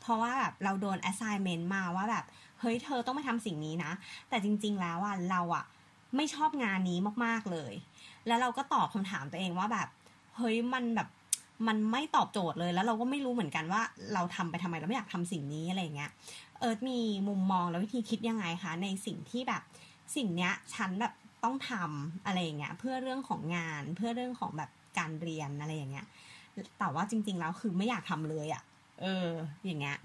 เพราะว่าแบบเราโดน assignment มาว่าแบบ เฮ้ยเธอต้องไปทำสิ่งนี้นะแต่จริงๆแล้วอ่ะเราอ่ะไม่ชอบงานนี้มากๆเลยแล้วเราก็ตอบคำถามตัวเองว่าแบบเฮ้ยมันแบบมันไม่ตอบโจทย์เลยแล้วเราก็ไม่รู้เหมือนกันว่าเราทำไปทำไมเราไม่อยากทำสิ่งนี้อะไรอย่างเงี้ยมีมุมมองและวิธีคิดยังไงคะในสิ่งที่แบบสิ่งเนี้ยฉันแบบต้องทำอะไรอย่างเงี้ยเพื่อเรื่องของงานเพื่อเรื่องของแบบการเรียนอะไรอย่างเงี้ยแต่ว่าจริงๆแล้วคือไม่อยากทำเลยอ่ะอย่างเงี้ย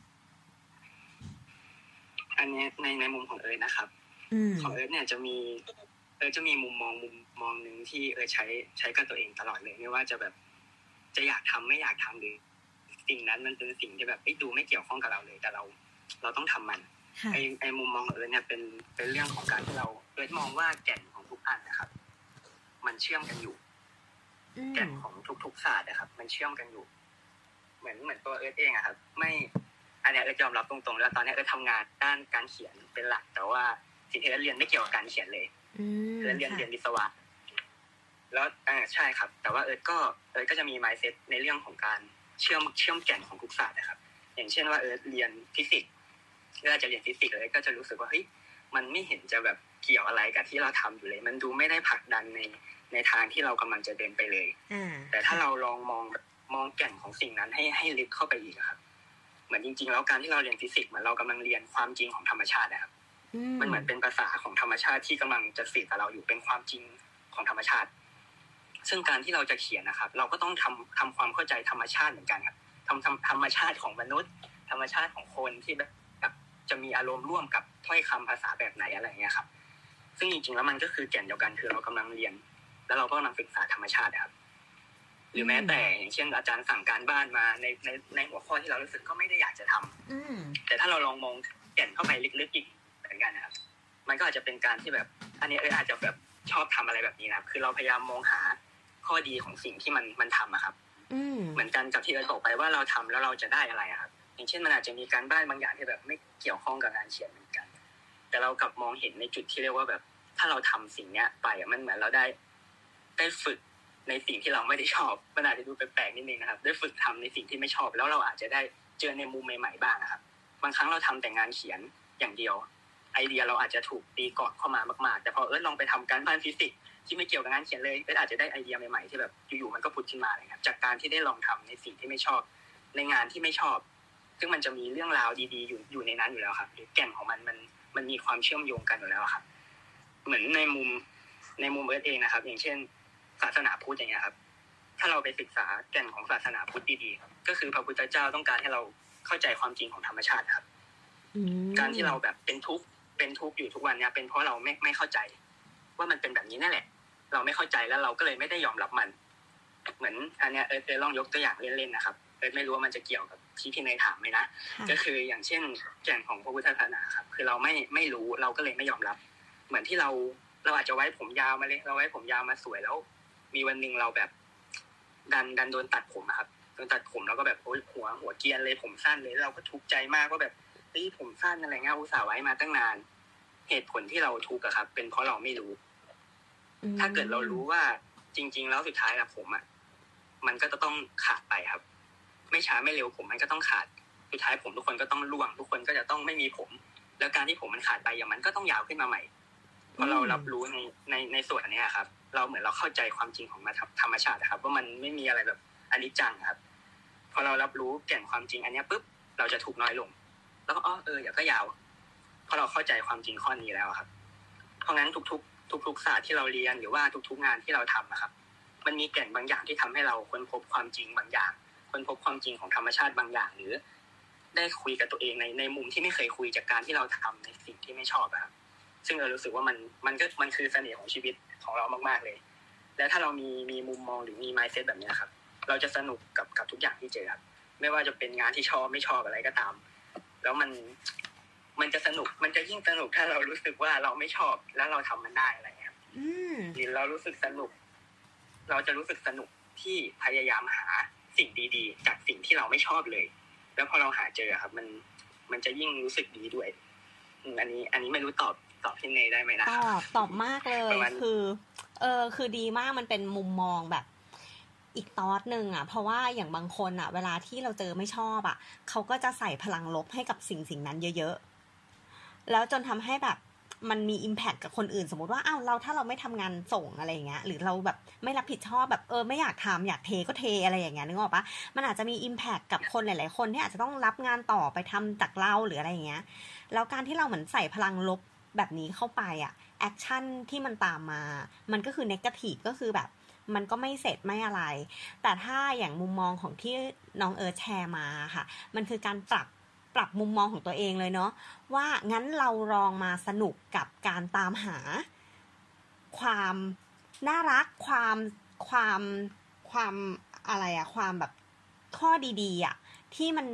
อันนี้ในมุมของนะครับของเนี่ยจะมีมุมมองนึงที่ใช้กับตัวเองตลอดเลยไม่ว่าจะแบบจะอยากทำไม่อยากทำหรือสิ่งนั้นมันเป็นสิ่งที่แบบดูไม่เกี่ยวข้องกับเราเลยแต่เราต้องทำมันไอมุมมองเนี่ยเป็นเรื่องของการที่เรามองว่าแก่นของทุกอันนะครับมันเชื่อมกันอยู่แก่นของทุกศาสตร์นะครับมันเชื่อมกันอยู่เหมือนตัวเองอะครับไม่อันนี้ยอมรับตรงๆแล้วตอนนี้ทำงานด้านการเขียนเป็นหลักแต่ว่าสิ่งที่เรียนไม่เกี่ยวกับการเขียนเลยเรียนวิศวะแล้วใช่ครับแต่ว่าก็จะมี mindset ในเรื่องของการเชื่อมแก่นของทุกศาสตร์นะครับอย่างเช่นว่าเรียนฟิสิกส์เราจะเรียนฟิสิกส์ก็จะรู้สึกว่าเฮ้ยมันไม่เห็นจะแบบเกี่ยวอะไรกับที่เราทำอยู่เลยมันดูไม่ได้ผลักดันในทางที่เรากำลังจะเดินไปเลยแต่ถ้าเราลองมองแก่นของสิ่งนั้นให้ลึกเข้าไปอีกครับเหมือนจริงๆแล้วการที่เราเรียนฟิสิกส์เหมือนเรากำลังเรียนความจริงของธรรมชาตินะครับมันเหมือนเป็นภาษาของธรรมชาติที่กำลังจะสื่อกับเราอยู่เป็นความจริงของธรรมชาติซึ่งการที่เราจะเขียนนะครับเราก็ต้องทำความเข้าใจธรรมชาติเหมือนกันครับธรรมชาติของมนุษย์ธรรมชาติของคนที่แบบจะมีอารมณ์ร่วมกับถ้อยคำภาษาแบบไหนอะไรเงี้ยครับซึ่งจริงๆแล้วมันก็คือแก่นเดียวกันคือเรากำลังเรียนแล้วเราก็กำลังศึกษาธรรมชาติครับหรือแม้แต่อย่างเช่นอาจารย์สั่งการบ้านมาในหัวข้อที่เรารู้สึกก็ไม่ได้อยากจะทำแต่ถ้าเราลองมองแก่นเข้าไปลึกๆอีกเหมือนกันนะครับมันก็อาจจะเป็นการที่แบบอันนี้อาจจะแบบชอบทำอะไรแบบนี้นะครับคือเราพยายามมองหาข้อดีของสิ่งที่มันทำอะครับเหมือนกันกับที่เราบอกไปว่าเราทำแล้วเราจะได้อะไรครับอย่างเช่นมันอาจจะมีการบ้านบางอย่างที่แบบไม่เกี่ยวข้องกับงานเขียนเหมือนกันแต่เรากลับมองเห็นในจุดที่เรียกว่าแบบถ้าเราทำสิ่งนี้ไปมันเหมือนเราได้ฝึกในสิ่งที่เราไม่ได้ชอบมันอาจจะดูแปลกๆนิดนึงนะครับได้ฝึกทำในสิ่งที่ไม่ชอบแล้วเราอาจจะได้เจอในมุมใหม่ๆบ้างนะครับบางครั้งเราทำแต่งานเขียนอย่างเดียวไอเดียเราอาจจะถูกตีกรอบเข้ามามากๆแต่พอลองไปทำการบ้านฟิสิกส์ที่ไม่เกี่ยวกับงานเขียนเลยก็อาจจะได้ไอเดียใหม่ๆที่แบบอยู่ๆมันก็ผุดขึ้นมาเลยครับจากการที่ได้ลองทำในสิ่งที่ไม่ชอบในงานที่ไม่ชอบซึ่งมันจะมีเรื่องราวดีๆอยู่ในนั้นอยู่แล้วครับหรือแก่นของมันมีความเชื่อมโยงกันอยู่แล้วครับเหมือนในมุมเองนะครับอย่างเช่นศาสนาพุทธอย่างเงี้ยครับถ้าเราไปศึกษาแก่นของศาสนาพุทธดีๆก็คือพระพุทธเจ้าต้องการให้เราเข้าใจความจริงของธรรมชาติครับการที่เราแบบเป็นทุกข์อยู่ทุกวันเนี่ยเป็นเพราะเราไม่เข้าใจว่ามันเป็นแบบนี้นั่นแหละเราไม่เข้าใจแล้วเราก็เลยไม่ได้ยอมรับมันเหมือนอันเนี้ยลองยกตัวอย่างเล่นๆนะครับไม่รู้ว่ามันจะเกี่ยวกับที่ในถามไหมนะก็คืออย่างเช่นแก่นของพระพุทธศาสนาครับคือเราไม่รู้เราก็เลยไม่ยอมรับเหมือนที่เราอาจจะไว้ผมยาวมาเลยเราไว้ผมยาวมาสวยแล้วมีวันนึงเราแบบดันโดนตัดผมครับโดนตัดผมแล้วก็แบบโอ๊ยหัวเกรียนเลยผมสั้นเลยเราก็ทุกข์ใจมากว่าแบบเฮ้ยผมสั้นอะไรเงี้ยอุตส่าห์ไว้มาตั้งนานเหตุผลที่เราทุกข์ครับเป็นเพราะเราไม่รู้ถ้าเกิดเรารู้ว่าจริงๆแล้วสุดท้ายนะผมมันก็จะต้องขาดไปครับไม่ช้าไม่เร็วผมมันก็ต้องขาดสุดท้ายผมทุกคนก็ต้องร่วงทุกคนก็จะต้องไม่มีผมแล้วการที่ผมมันขาดไปอย่างมันก็ต้องยาวขึ้นมาใหม่เพราะเรารับรู้ในส่วนนี้ครับเราเหมือนเราเข้าใจความจริงของธรรมชาติครับว่ามันไม่มีอะไรแบบอนิจจังครับพอเรารับรู้แก่นความจริงอันนี้ปุ๊บเราจะทุกข์น้อยลงแล้วก็อย่าก็ยาวพอเราเข้าใจความจริงข้อนี้แล้วครับเพราะงั้นทุกศาสตร์ที่เราเรียนหรือว่าทุกงานที่เราทำนะครับมันมีแก่นบางอย่างที่ทำให้เราค้นพบความจริงบางอย่างค้นพบความจริงของธรรมชาติบางอย่างหรือได้คุยกับตัวเองในมุมที่ไม่เคยคุยจากการที่เราทำในสิ่งที่ไม่ชอบครับซึ่งเรารู้สึกว่ามันคือเสน่ห์ของชีวิตของเรามากๆเลยและถ้าเรามีมุมมองหรือมี mindset แบบนี้ครับเราจะสนุกกับทุกอย่างที่เจอครับไม่ว่าจะเป็นงานที่ชอบไม่ชอบอะไรก็ตามแล้วมันจะสนุกมันจะยิ่งสนุกถ้าเรารู้สึกว่าเราไม่ชอบแล้วเราทำมันได้อะไรเงี้ยหรือเรารู้สึกสนุกเราจะรู้สึกสนุกที่พยายามหาสิ่งดีๆจากสิ่งที่เราไม่ชอบเลยแล้วพอเราหาเจอครับมันจะยิ่งรู้สึกดีด้วยอันนี้ไม่รู้ตอบพี่เนยได้ไหมนะตอบมากเลยคือดีมากมันเป็นมุมมองแบบอีกตอดหนึ่งเพราะว่าอย่างบางคนเวลาที่เราเจอไม่ชอบเขาก็จะใส่พลังลบให้กับสิ่งนั้นเยอะๆ แล้วจนทำให้แบบมันมี impact กับคนอื่นสมมติว่าอ้าวเราถ้าเราไม่ทำงานส่งอะไรอย่างเงี้ยหรือเราแบบไม่รับผิดชอบแบบไม่อยากทำอยากเทก็เทอะไรอย่างเงี้ยนึกออกปะมันอาจจะมี impact กับคนหลายๆคนที่อาจจะต้องรับงานต่อไปทำจากเราหรืออะไรอย่างเงี้ยแล้วการที่เราเหมือนใส่พลังลบแบบนี้เข้าไปอะแอคชั่นที่มันตามมามันก็คือ negative ก็คือแบบมันก็ไม่เสร็จไม่อะไรแต่ถ้าอย่างมุมมองของที่น้องแชร์มาค่ะมันคือการปรับมุมมองของตัวเองเลยเนาะว่างั้นเราลองมาสนุกกับการตามหาความน่ารักความอะไรอะความแบบข้อดีๆอะที่มัน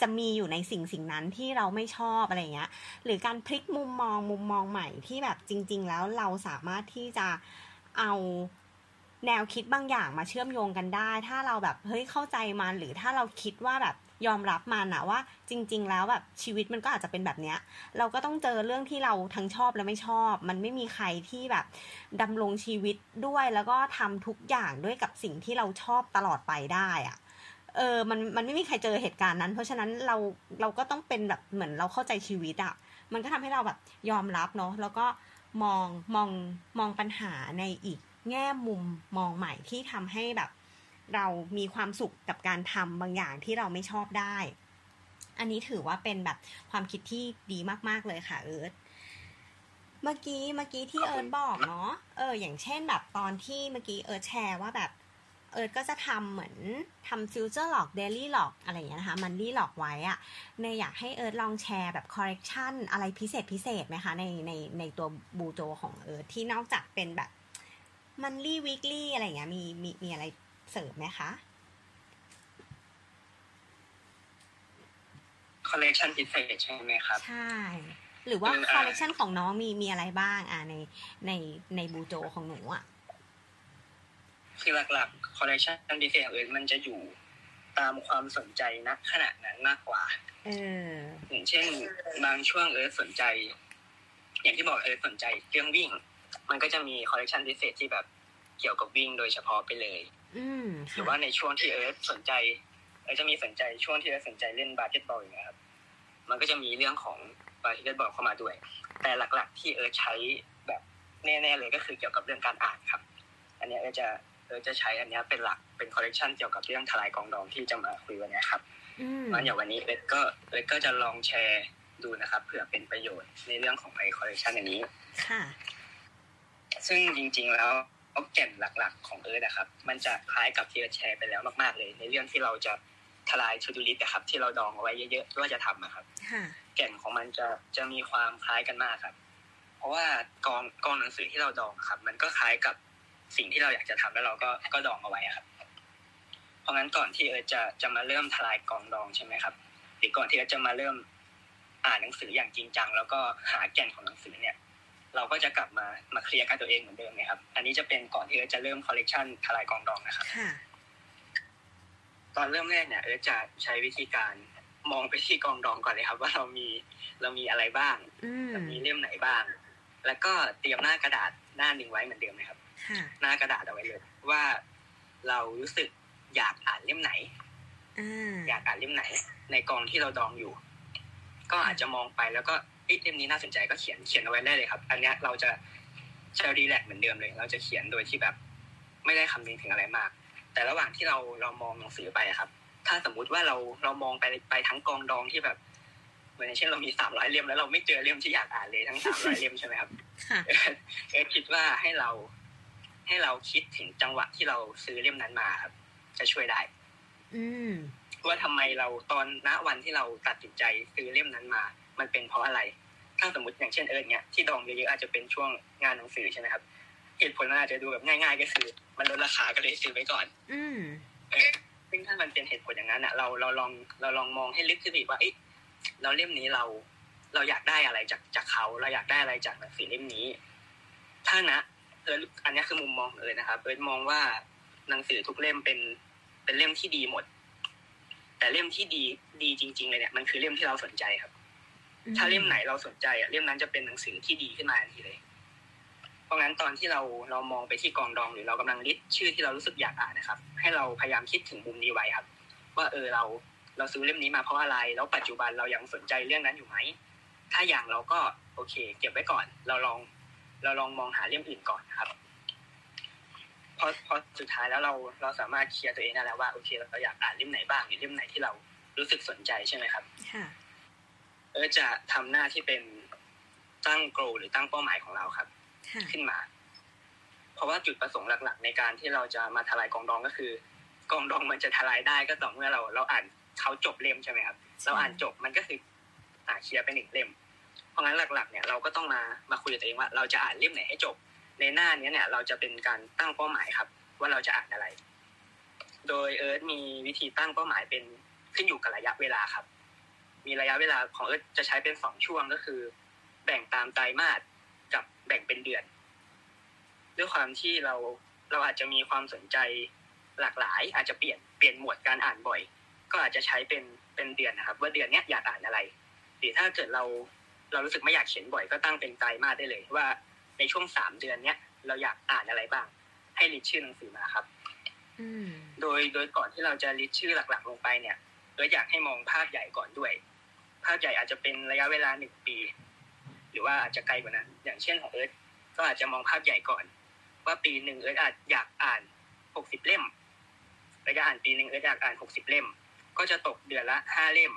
จะมีอยู่ในสิ่งนั้นที่เราไม่ชอบอะไรอย่างเงี้ยหรือการพลิกมุมมองใหม่ที่แบบจริงๆแล้วเราสามารถที่จะเอาแนวคิดบางอย่างมาเชื่อมโยงกันได้ถ้าเราแบบเฮ้ยเข้าใจมันหรือถ้าเราคิดว่าแบบยอมรับมันนะว่าจริงๆแล้วแบบชีวิตมันก็อาจจะเป็นแบบเนี้ยเราก็ต้องเจอเรื่องที่เราทั้งชอบและไม่ชอบมันไม่มีใครที่แบบดำรงชีวิตด้วยแล้วก็ทำทุกอย่างด้วยกับสิ่งที่เราชอบตลอดไปได้อะมันไม่มีใครเจอเหตุการณ์นั้นเพราะฉะนั้นเราก็ต้องเป็นแบบเหมือนเราเข้าใจชีวิตอะมันก็ทำให้เราแบบยอมรับเนาะแล้วก็มองปัญหาในอีกแง่มุมมองใหม่ที่ทำให้แบบเรามีความสุขกับการทำบางอย่างที่เราไม่ชอบได้อันนี้ถือว่าเป็นแบบความคิดที่ดีมากๆเลยค่ะเมื่อกี้ที่เอิร์ธบอกเนาะอย่างเช่นแบบตอนที่เมื่อกี้เอิร์ธแชร์ว่าแบบเอิร์ธก็จะทำเหมือนทำฟิวเจอร์หลอกเดลี่หลอกอะไรอย่างเงี้ยนะคะมันลี่หลอกไว้อะเนยอยากให้เอิร์ธลองแชร์แบบคอร์เรคชั่นอะไรพิเศษไหมคะในตัวบูโจของเอิร์ธที่นอกจากเป็นแบบมันลี่วีคลี่อะไรอย่างเงี้ยมีอะไรเสริมไหมคะคอลเลกชันพิเศษใช่ไหมครับใช่หรือว่าคอลเลกชันของน้องมีอะไรบ้างในบูโจของหนูอ่ะคือหลักๆคอลเลกชันพิเศษของเอิร์ธมันจะอยู่ตามความสนใจณขณะนั้นมากกว่าอย่างเช่นบางช่วงเอิร์ธสนใจอย่างที่บอกเอิร์ธสนใจเรื่องวิ่งมันก็จะมีคอลเลกชันพิเศษที่แบบเกี่ยวกับวิ่งโดยเฉพาะไปเลยหรือว่าในช่วงที่เอิร์ธสนใจจะมีสนใจช่วงที่เอิร์ธสนใจเล่นบาสเกตบอลนะครับมันก็จะมีเรื่องของบาสเกตบอลเข้ามาด้วยแต่หลักๆที่เอิร์ธใช้แบบแน่ๆเลยก็คือเกี่ยวกับเรื่องการอ่านครับอันนี้เอิร์ธจะใช้อันนี้เป็นหลักเป็นคอลเลกชันเกี่ยวกับเรื่องทลายกองดองที่จะมาคุยวันนี้ครับงั้นอย่างวันนี้เอิร์ธก็จะลองแชร์ดูนะครับเผื่อเป็นประโยชน์ในเรื่องของไอคอลเลกชันอันนี้ค่ะซึ่งจริงๆแล้วแก่นหลักๆของเอิร์ธนะครับมันจะคล้ายกับที่เราแชร์ไปแล้วมากๆเลยในเรื่องที่เราจะทลายทูดูลิสต์นะครับที่เราดองเอาไว้เยอะๆว่าจะทำนะครับแก่นของมันจะมีความคล้ายกันมากครับเพราะว่ากองหนังสือที่เราดองครับมันก็คล้ายกับสิ่งที่เราอยากจะทำแล้วเราก็ดองเอาไว้ครับเพราะงั้นก่อนที่เอิร์ธจะมาเริ่มทลายกองดองใช่ไหมครับหรือก่อนที่เอิร์ธจะมาเริ่มอ่านหนังสืออย่างจริงจังแล้วก็หาแก่นของหนังสือเนี่ยเราก็จะกลับมาเคลียร์กับตัวเองเหมือนเดิมนะครับอันนี้จะเป็นก่อนที่เอิร์ธจะเริ่มคอลเลกชันทลายกองดองนะครับตอนเริ่มแรกเนี่ยเอิร์ธจะใช้วิธีการมองไปที่กองดองก่อนเลยครับว่าเรามีอะไรบ้างมีเล่มไหนบ้างแล้วก็เตรียมหน้ากระดาษหน้าหนึ่งไว้เหมือนเดิมนะครับหน้ากระดาษเอาไว้เลยว่าเรารู้สึกอยากอ่านเล่มไหนในกองที่เราดองอยู่ก็อาจจะมองไปแล้วก็เล่มนี้น่าสนใจก็เขียนเอาไว้ได้เลยครับอันนี้เราจะรีแลกซ์เหมือนเดิมเลยเราจะเขียนโดยที่แบบไม่ได้คำนึงถึงอะไรมากแต่ระหว่างที่เรามองหนังสือไปครับถ้าสมมุติว่าเรามองไปทั้งกองดองที่แบบเหมือนเช่นเรามี300เล่มแล้วเราไม่เจอเล่มที่อยากอ่านเลยทั้ง300เล่มใช่ไหมครับคิดว่าให้เราคิดถึงจังหวะที่เราซื้อเล่มนั้นมาครับจะช่วยได้ว่าทำไมเราตอนณวันที่เราตัดสินใจซื้อเล่มนั้นมามันเป็นเพราะอะไรถ้าสมมติอย่างเช่นเอิร์ธเนี้ยที่ดองเยอะๆอาจจะเป็นช่วงงานหนังสือใช่ไหมครับเหตุผลมันอาจจะดูแบบง่ายๆก็คือมันลดราคาก็เลยซื้อไว้ก่อนซึ่งถ้ามันเป็นเหตุผลอย่างนั้นอ่ะเราลองมองให้ลึกขึ้นอีกว่าเราเล่มนี้เราอยากได้อะไรจากเขาเราอยากได้อะไรจากหนังสือเล่มนี้ถ้านะเอิร์ธอันนี้คือมุมมองเอิร์ธนะครับเอิร์ธมองว่าหนังสือทุกเล่มเป็นเล่มที่ดีหมดแต่เล่มที่ดีจริงๆเลยเนี่ยมันคือเล่มที่เราสนใจครับถ้าเล่มไหนเราสนใจอ่ะเล่มนั้นจะเป็นหนังสือที่ดีขึ้นมาทันทีเลยเพราะงั้นตอนที่เรามองไปที่กองดองหรือเรากำลังลิสต์ชื่อที่เรารู้สึกอยากอ่านนะครับให้เราพยายามคิดถึงมุมนี้ไว้ครับว่าเราซื้อเล่มนี้มาเพราะอะไรแล้วปัจจุบันเรายังสนใจเรื่องนั้นอยู่ไหม ถ้าอย่างเราก็โอเคเก็บไว้ก่อนเราลองมองหาเล่มอื่นก่อนครับพอสุดท้ายแล้วเราสามารถเคลียร์ตัวเองได้แล้วว่าโอเคเราอยากอ่านเล่มไหนบ้างหรือเล่มไหนที่เรารู้สึกสนใจใช่ไหมครับค่ะจะทำหน้าที่เป็นตั้งโกลหรือตั้งเป้าหมายของเราครับขึ้นมาเพราะว่าจุดประสงค์หลักๆในการที่เราจะมาทลายกองดองก็คือกองดองมันจะทลายได้ก็ต่อเมื่อเราอ่านเขาจบเล่มใช่ไหมครับเราอ่านจบมันก็คือเคลียร์ไปหนึ่งเล่มเพราะงั้นหลักๆเนี่ยเราก็ต้องมาคุยกับตัวเองว่าเราจะอ่านเล่มไหนให้จบในหน้านี้เนี่ยเราจะเป็นการตั้งเป้าหมายครับว่าเราจะอ่านอะไรโดยเอิร์ธมีวิธีตั้งเป้าหมายเป็นขึ้นอยู่กับระยะเวลาครับมีระยะเวลาของเอิร์ธจะใช้เป็น2ช่วงก็คือแบ่งตามไตรมาสกับแบ่งเป็นเดือนด้วยความที่เราอาจจะมีความสนใจหลากหลายอาจจะเปลี่ยนหมวดการอ่านบ่อยก็อาจจะใช้เป็นเดือนนะครับว่าเดือนนี้อยากอ่านอะไรหรือถ้าเกิดเรารู้สึกไม่อยากเขียนบ่อยก็ตั้งเป็นไตรมาสได้เลยว่าในช่วง3เดือนเนี้ยเราอยากอ่านอะไรบ้างให้ลิสต์ชื่อหนังสือมาครับโดยก่อนที่เราจะลิสต์ชื่อหลักๆลงไปเนี่ยเราอยากให้มองภาพใหญ่ก่อนด้วยภาพใหญ่อาจจะเป็นระยะเวลา1ปีหรือว่าอาจจะไกลกว่านั้นอย่างเช่นของเอิร์ธก็อาจจะมองภาพใหญ่ก่อนว่าปีนึงเอิร์ธอาจอยากอ่าน60เล่มระยะอ่านปีนึงเอิร์ธอยากอ่าน60เล่มก็จะตกเดือนละ5เล่ม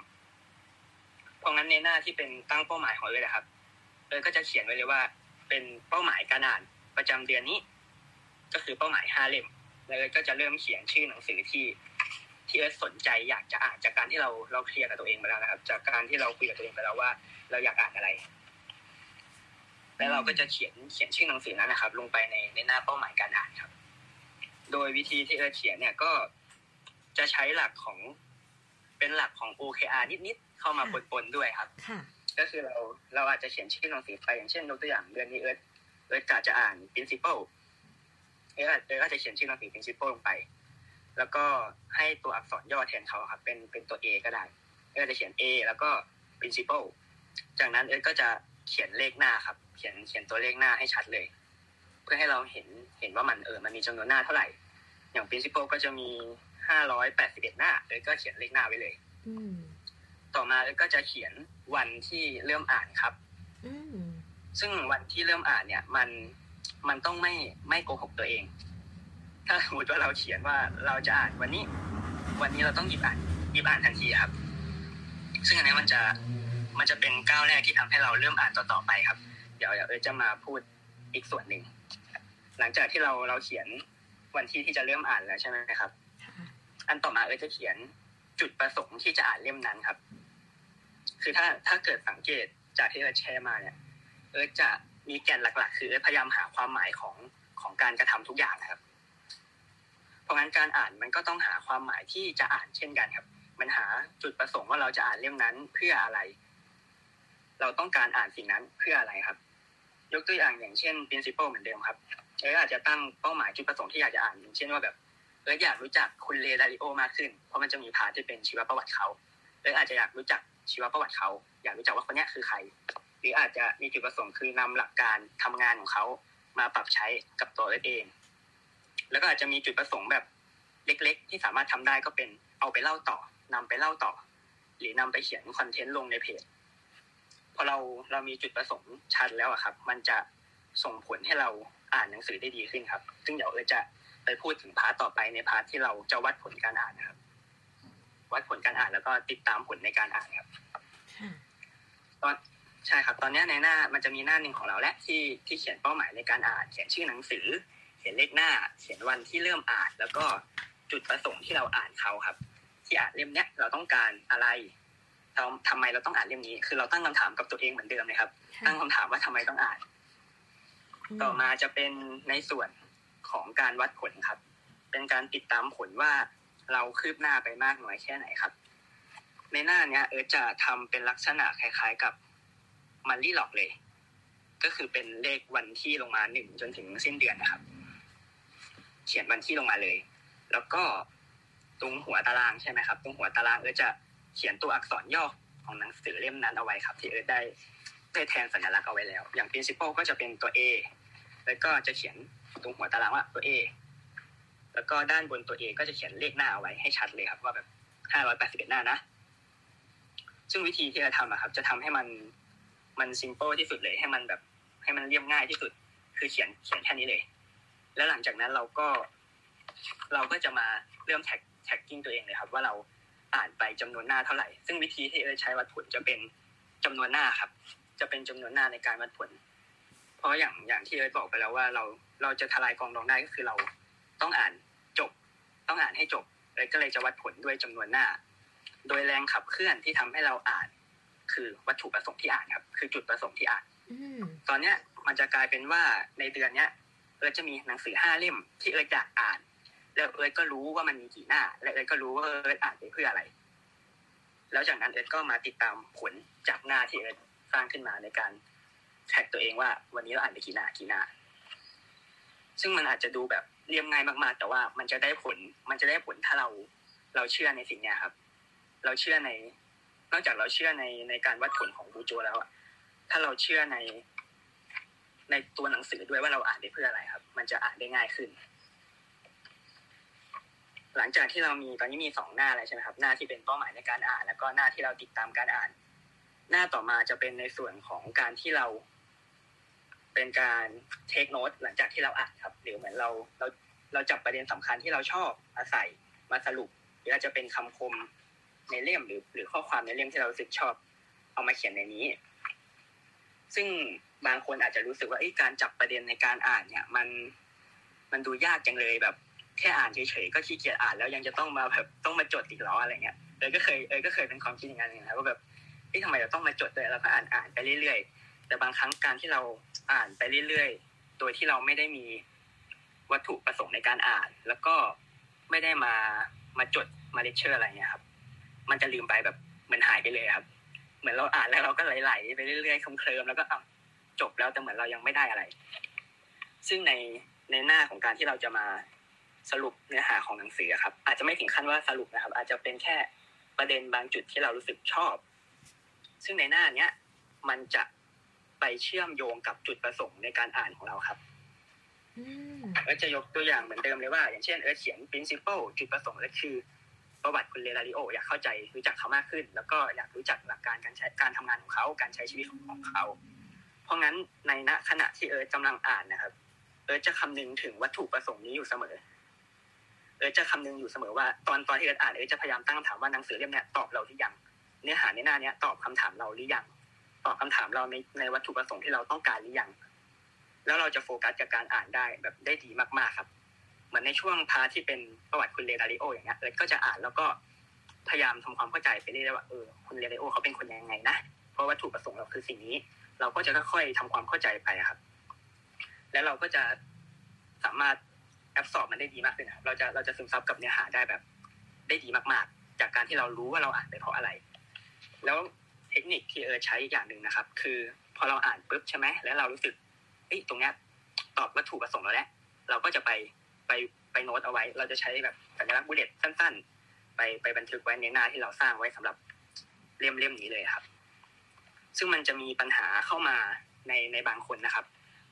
เพราะงั้นในหน้าที่เป็นตั้งเป้าหมายของเอิร์ธนะครับเอิร์ธก็จะเขียนไว้เลยว่าเป็นเป้าหมายการอ่านประจำเดือนนี้ก็คือเป้าหมาย5เล่มแล้วก็จะเริ่มเขียนชื่อหนังสือที่เอิร์ธสนใจอยากจะอ่านจากการที่เราเคลียร์กับตัวเองไปแล้วนะครับจากการที่เราคุยกับตัวเองไปแล้วว่าเราอยากอ่านอะไรแล้วเราก็จะเขียนชื่อหนังสือนั้นนะครับลงไปในหน้าเป้าหมายการอ่านครับโดยวิธีที่เอิร์ธเขียนเนี่ยก็จะใช้หลักของ OKR นิดๆเข้ามาปนด้วยครับก็คือเราอาจจะเขียนชื่อหนังสือไปอย่างเช่นยกตัวอย่างเดือนนี้เอิร์ธกะจะอ่าน principle เอิร์ธอาจจะเขียนชื่อหนังสือ principle ลงไปแล้วก็ให้ตัวอักษรย่อแทนเขาครับเป็นตัว A ก็ได้เอิร์ธจะเขียน A แล้วก็ principle จากนั้นเอิร์ธก็จะเขียนเลขหน้าครับเขียนตัวเลขหน้าให้ชัดเลยเพื่อให้เราเห็นว่ามันมันมีจำนวนหน้าเท่าไหร่อย่าง principle ก็จะมี581หน้าเอิร์ธก็เขียนเลขหน้าไว้เลยต่อมาเอิร์ธก็จะเขียนวันที่เริ่มอ่านครับซึ่งวันที่เริ่มอ่านเนี่ยมันต้องไม่โกหกตัวเองถ้าสมมติว่าเราเขียนว่าเราจะอ่านวันนี้เราต้องหยิบอ่านทันทีครับซึ่งอันนี้มันจะเป็นก้าวแรกที่ทำให้เราเริ่มอ่านต่อไปครับเดี๋ยวเอิร์ธจะมาพูดอีกส่วนหนึ่งหลังจากที่เราเขียนวันที่จะเริ่มอ่านแล้วใช่ไหมครับอันต่อมาเอิร์ธจะเขียนจุดประสงค์ที่จะอ่านเล่มนั้นครับคือถ้าเกิดสังเกตจากที่เราแชร์มาเนี่ยเอิร์ธจะมีแกนหลักๆคือเอิร์ธพยายามหาความหมายของการกระทำทุกอย่างนะครับเพราะงั้นการอ่านมันก็ต้องหาความหมายที่จะอ่านเช่นกันครับมันหาจุดประสงค์ว่าเราจะอ่านเล่มนั้นเพื่ออะไรเราต้องการอ่านสิ่งนั้นเพื่ออะไรครับยกตัวอย่างอย่างเช่น principle เหมือนเดิมครับเอิร์ธอาจจะตั้งเป้าหมายจุดประสงค์ที่อยากจะอ่านอย่างเช่นว่าแบบเอิร์ธอยากรู้จักคุณเลดาริโอมากขึ้นเพราะมันจะมีพาร์ทที่เป็นชีวประวัติเขาเอิร์ธอาจจะอยากรู้จักชีวประวัติเขาอยากรู้จักว่าคนนี้คือใครหรืออาจจะมีจุดประสงค์คือนำหลักการทำงานของเขามาปรับใช้กับตัวเองแล้วก็อาจจะมีจุดประสงค์แบบเล็กๆที่สามารถทำได้ก็เป็นเอาไปเล่าต่อนำไปเล่าต่อหรือนำไปเขียนคอนเทนต์ลงในเพจพอเรามีจุดประสงค์ชัดแล้วอะครับมันจะส่งผลให้เราอ่านหนังสือได้ดีขึ้นครับซึ่งเดี๋ยวเราจะไปพูดถึงพาร์ทต่อไปในพาร์ทที่เราจะวัดผลการอ่านนะครับวัดผลการอ่านแล้วก็ติดตามผลในการอ่านครับใช่ครับตอนนี้ในหน้ามันจะมีหน้าหนึ่งของเราและที่เขียนเป้าหมายในการอ่านเขียนชื่อหนังสือเขียนเลขหน้าเขียนวันที่เริ่มอ่านแล้วก็จุดประสงค์ที่เราอ่านเขาครับที่อ่านเล่มนี้เราต้องการอะไรเราทำไมเราต้องอ่านเล่มนี้คือเราตั้งคำถามกับตัวเองเหมือนเดิมเลยครับตั้งคำถามว่าทำไมต้องอ่านต่อมาจะเป็นในส่วนของการวัดผลครับเป็นการติดตามผลว่าเราคืบหน้าไปมากน้อยแค่ไหนครับในหน้าเนี้ยจะทำเป็นลักษณะคล้ายๆกับมันลี่หลอกเลยก็คือเป็นเลขวันที่ลงมา1จนถึงสิ้นเดือนนะครับเขียนวันที่ลงมาเลยแล้วก็ตรงหัวตารางใช่ไหมครับตรงหัวตารางจะเขียนตัวอักษรย่อของหนังสือเล่มนั้นเอาไว้ครับที่ได้แทนสัญลักษณ์เอาไว้แล้วอย่าง principle ก็จะเป็นตัว A แล้วก็จะเขียนตรงหัวตารางว่าตัว A แล้วก็ด้านบนตัว A ก็จะเขียนเลขหน้าเอาไว้ให้ชัดเลยครับว่าแบบ581หน้านะซึ่งวิธีที่เราทำอะครับจะทำให้มัน มัน simple ที่สุดเลยให้มันแบบให้มันเรียบง่ายที่สุดคือเขียนแค่นี้เลยแล้วหลังจากนั้นเราก็จะมาเริ่มแท็กกิ้งตัวเองเลยครับว่าเราอ่านไปจำนวนหน้าเท่าไหร่ซึ่งวิธีที่ใช้วัดผลจะเป็นจำนวนหน้าครับจะเป็นจำนวนหน้าในการวัดผลเพราะอย่างที่บอกไปแล้วว่าเราจะทลายกองรองได้ก็คือเราต้องอ่านจบต้องอ่านให้จบเลยก็เลยจะวัดผลด้วยจำนวนหน้าโดยแรงขับเคลื่อนที่ทำให้เราอ่านคือวัตถุประสงค์ที่อ่านครับคือจุดประสงค์ที่อ่านตอนเนี้ยมันจะกลายเป็นว่าในเดือนเนี้ยเอิร์ธจะมีหนังสือ5 เล่มที่เอิร์ธอยากอ่านแล้วเอิร์ธก็รู้ว่ามันมีกี่หน้าและเอิร์ธก็รู้ว่าเอิร์ธอ่านไปเพื่ออะไรแล้วจากนั้นเอิร์ธก็มาติดตามผลจากหน้าที่เอิร์ธสร้างขึ้นมาในการแท็กตัวเองว่าวันนี้เราอ่านไปกี่หน้าซึ่งมันอาจจะดูแบบเรียบง่ายมากๆแต่ว่ามันจะได้ผลถ้าเราเชื่อในสิ่งเนี้ยครับเราเชื่อในนอกจากเราเชื่อในการวัดผลของบูโจแล้วอ่ะถ้าเราเชื่อในตัวหนังสือด้วยว่าเราอ่านไปเพื่ออะไรครับมันจะอ่านได้ง่ายขึ้นหลังจากที่เรามีตอนนี้มี2หน้าแล้วใช่ไหมครับหน้าที่เป็นเป้าหมายในการอ่านแล้วก็หน้าที่เราติดตามการอ่านหน้าต่อมาจะเป็นในส่วนของการที่เราเป็นการเทคโน้ตหลังจากที่เราอ่านครับหรือเหมือนเราจับประเด็นสำคัญที่เราชอบมาใส่มาสรุปหรืออาจจะเป็นคำคมในเล่มหรือข้อความในเล่มที่เรารู้สึกชอบเอามาเขียนในนี้ซึ่งบางคนอาจจะรู้สึกว่าการจับประเด็นในการอ่านเนี่ยมันดูยากจังเลยแบบแค่อ่านเฉยๆก็ขี้เกียจอ่านแล้วยังจะต้องมาแบบต้องมาจดอีกหรออะไรเงี้ยเอิร์ธก็เคยเป็นความคิดอย่างนั้นนะว่าแบบทำไมเราต้องมาจดเลยเราก็อ่านไปเรื่อยๆแต่บางครั้งการที่เราอ่านไปเรื่อยๆโดยที่เราไม่ได้มีวัตถุประสงค์ในการอ่านแล้วก็ไม่ได้มาจดมาเลคเชอร์อะไรเงี้ยครับมันจะลืมไปแบบเหมือนหายไปเลยครับเหมือนเราอ่านแล้วเราก็ไหลๆไปเรื่อยๆเคลิ้มๆแล้วก็จบแล้วแต่เหมือนเรายังไม่ได้อะไรซึ่งในหน้าของการที่เราจะมาสรุปเนื้อหาของหนังสือครับอาจจะไม่ถึงขั้นว่าสรุปนะครับอาจจะเป็นแค่ประเด็นบางจุดที่เรารู้สึกชอบซึ่งในหน้าเนี้ยมันจะไปเชื่อมโยงกับจุดประสงค์ในการอ่านของเราครับเอิร์ธจะยกตัวอย่างเหมือนเดิมเลยว่าอย่างเช่นเอิร์ธเขียน principle จุดประสงค์และคือประวัติคุณเลลาริโออยากเข้าใจรู้จักเขามากขึ้นแล้วก็อยากรู้จักหลักการการทำงานของเขาการใช้ชีวิตของเขาเพราะงั้นในณขณะที่เอิร์ธกำลังอ่านนะครับเอิร์ธจะคำนึงถึงวัตถุประสงค์นี้อยู่เสมอเอิร์ธจะคำนึงอยู่เสมอว่าตอนที่เอิร์ธอ่านเอิร์ธจะพยายามตั้งคำถามว่าหนังสือเล่มนี้ตอบเราหรือยังเนื้อหาในหน้านี้ตอบคำถามเราหรือยังตอบคำถามเราในวัตถุประสงค์ที่เราต้องการหรือยังแล้วเราจะโฟกัสกับการอ่านได้แบบได้ดีมากๆครับเหมือนในช่วงพาร์ทที่เป็นประวัติคุณเลลาริโออย่างเงี้ยเอิร์ธก็จะอ่านแล้วก็พยายามทำความเข้าใจไปเรื่อยๆว่าคุณเลลาริโอเขาเป็นคนยังไงนะเพราะวัตถุประสงค์เราคือสิ่งนี้เราก็จะค่อยๆทำความเข้าใจไปครับแล้วเราก็จะสามารถแอบสอบมันได้ดีมากเลยนะครับเราจะซึมซับกับเนื้อหาได้แบบได้ดีมากๆจากการที่เรารู้ว่าเราอ่านไปเพราะอะไรแล้วเทคนิคที่ใช้อีกอย่างนึงนะครับคือพอเราอ่านปุ๊บใช่ไหมแล้วเรารู้สึกตรงเนี้ยตอบวัตถุประสงค์เราแล้วเราก็จะไปโน้ตเอาไว้เราจะใช้แบบสัญลักษณ์บูลเลต์สั้นๆไปบันทึกไว้ในหน้าที่เราสร้างไว้สำหรับเล่มนี้เลยครับซึ่งมันจะมีปัญหาเข้ามาในบางคนนะครับ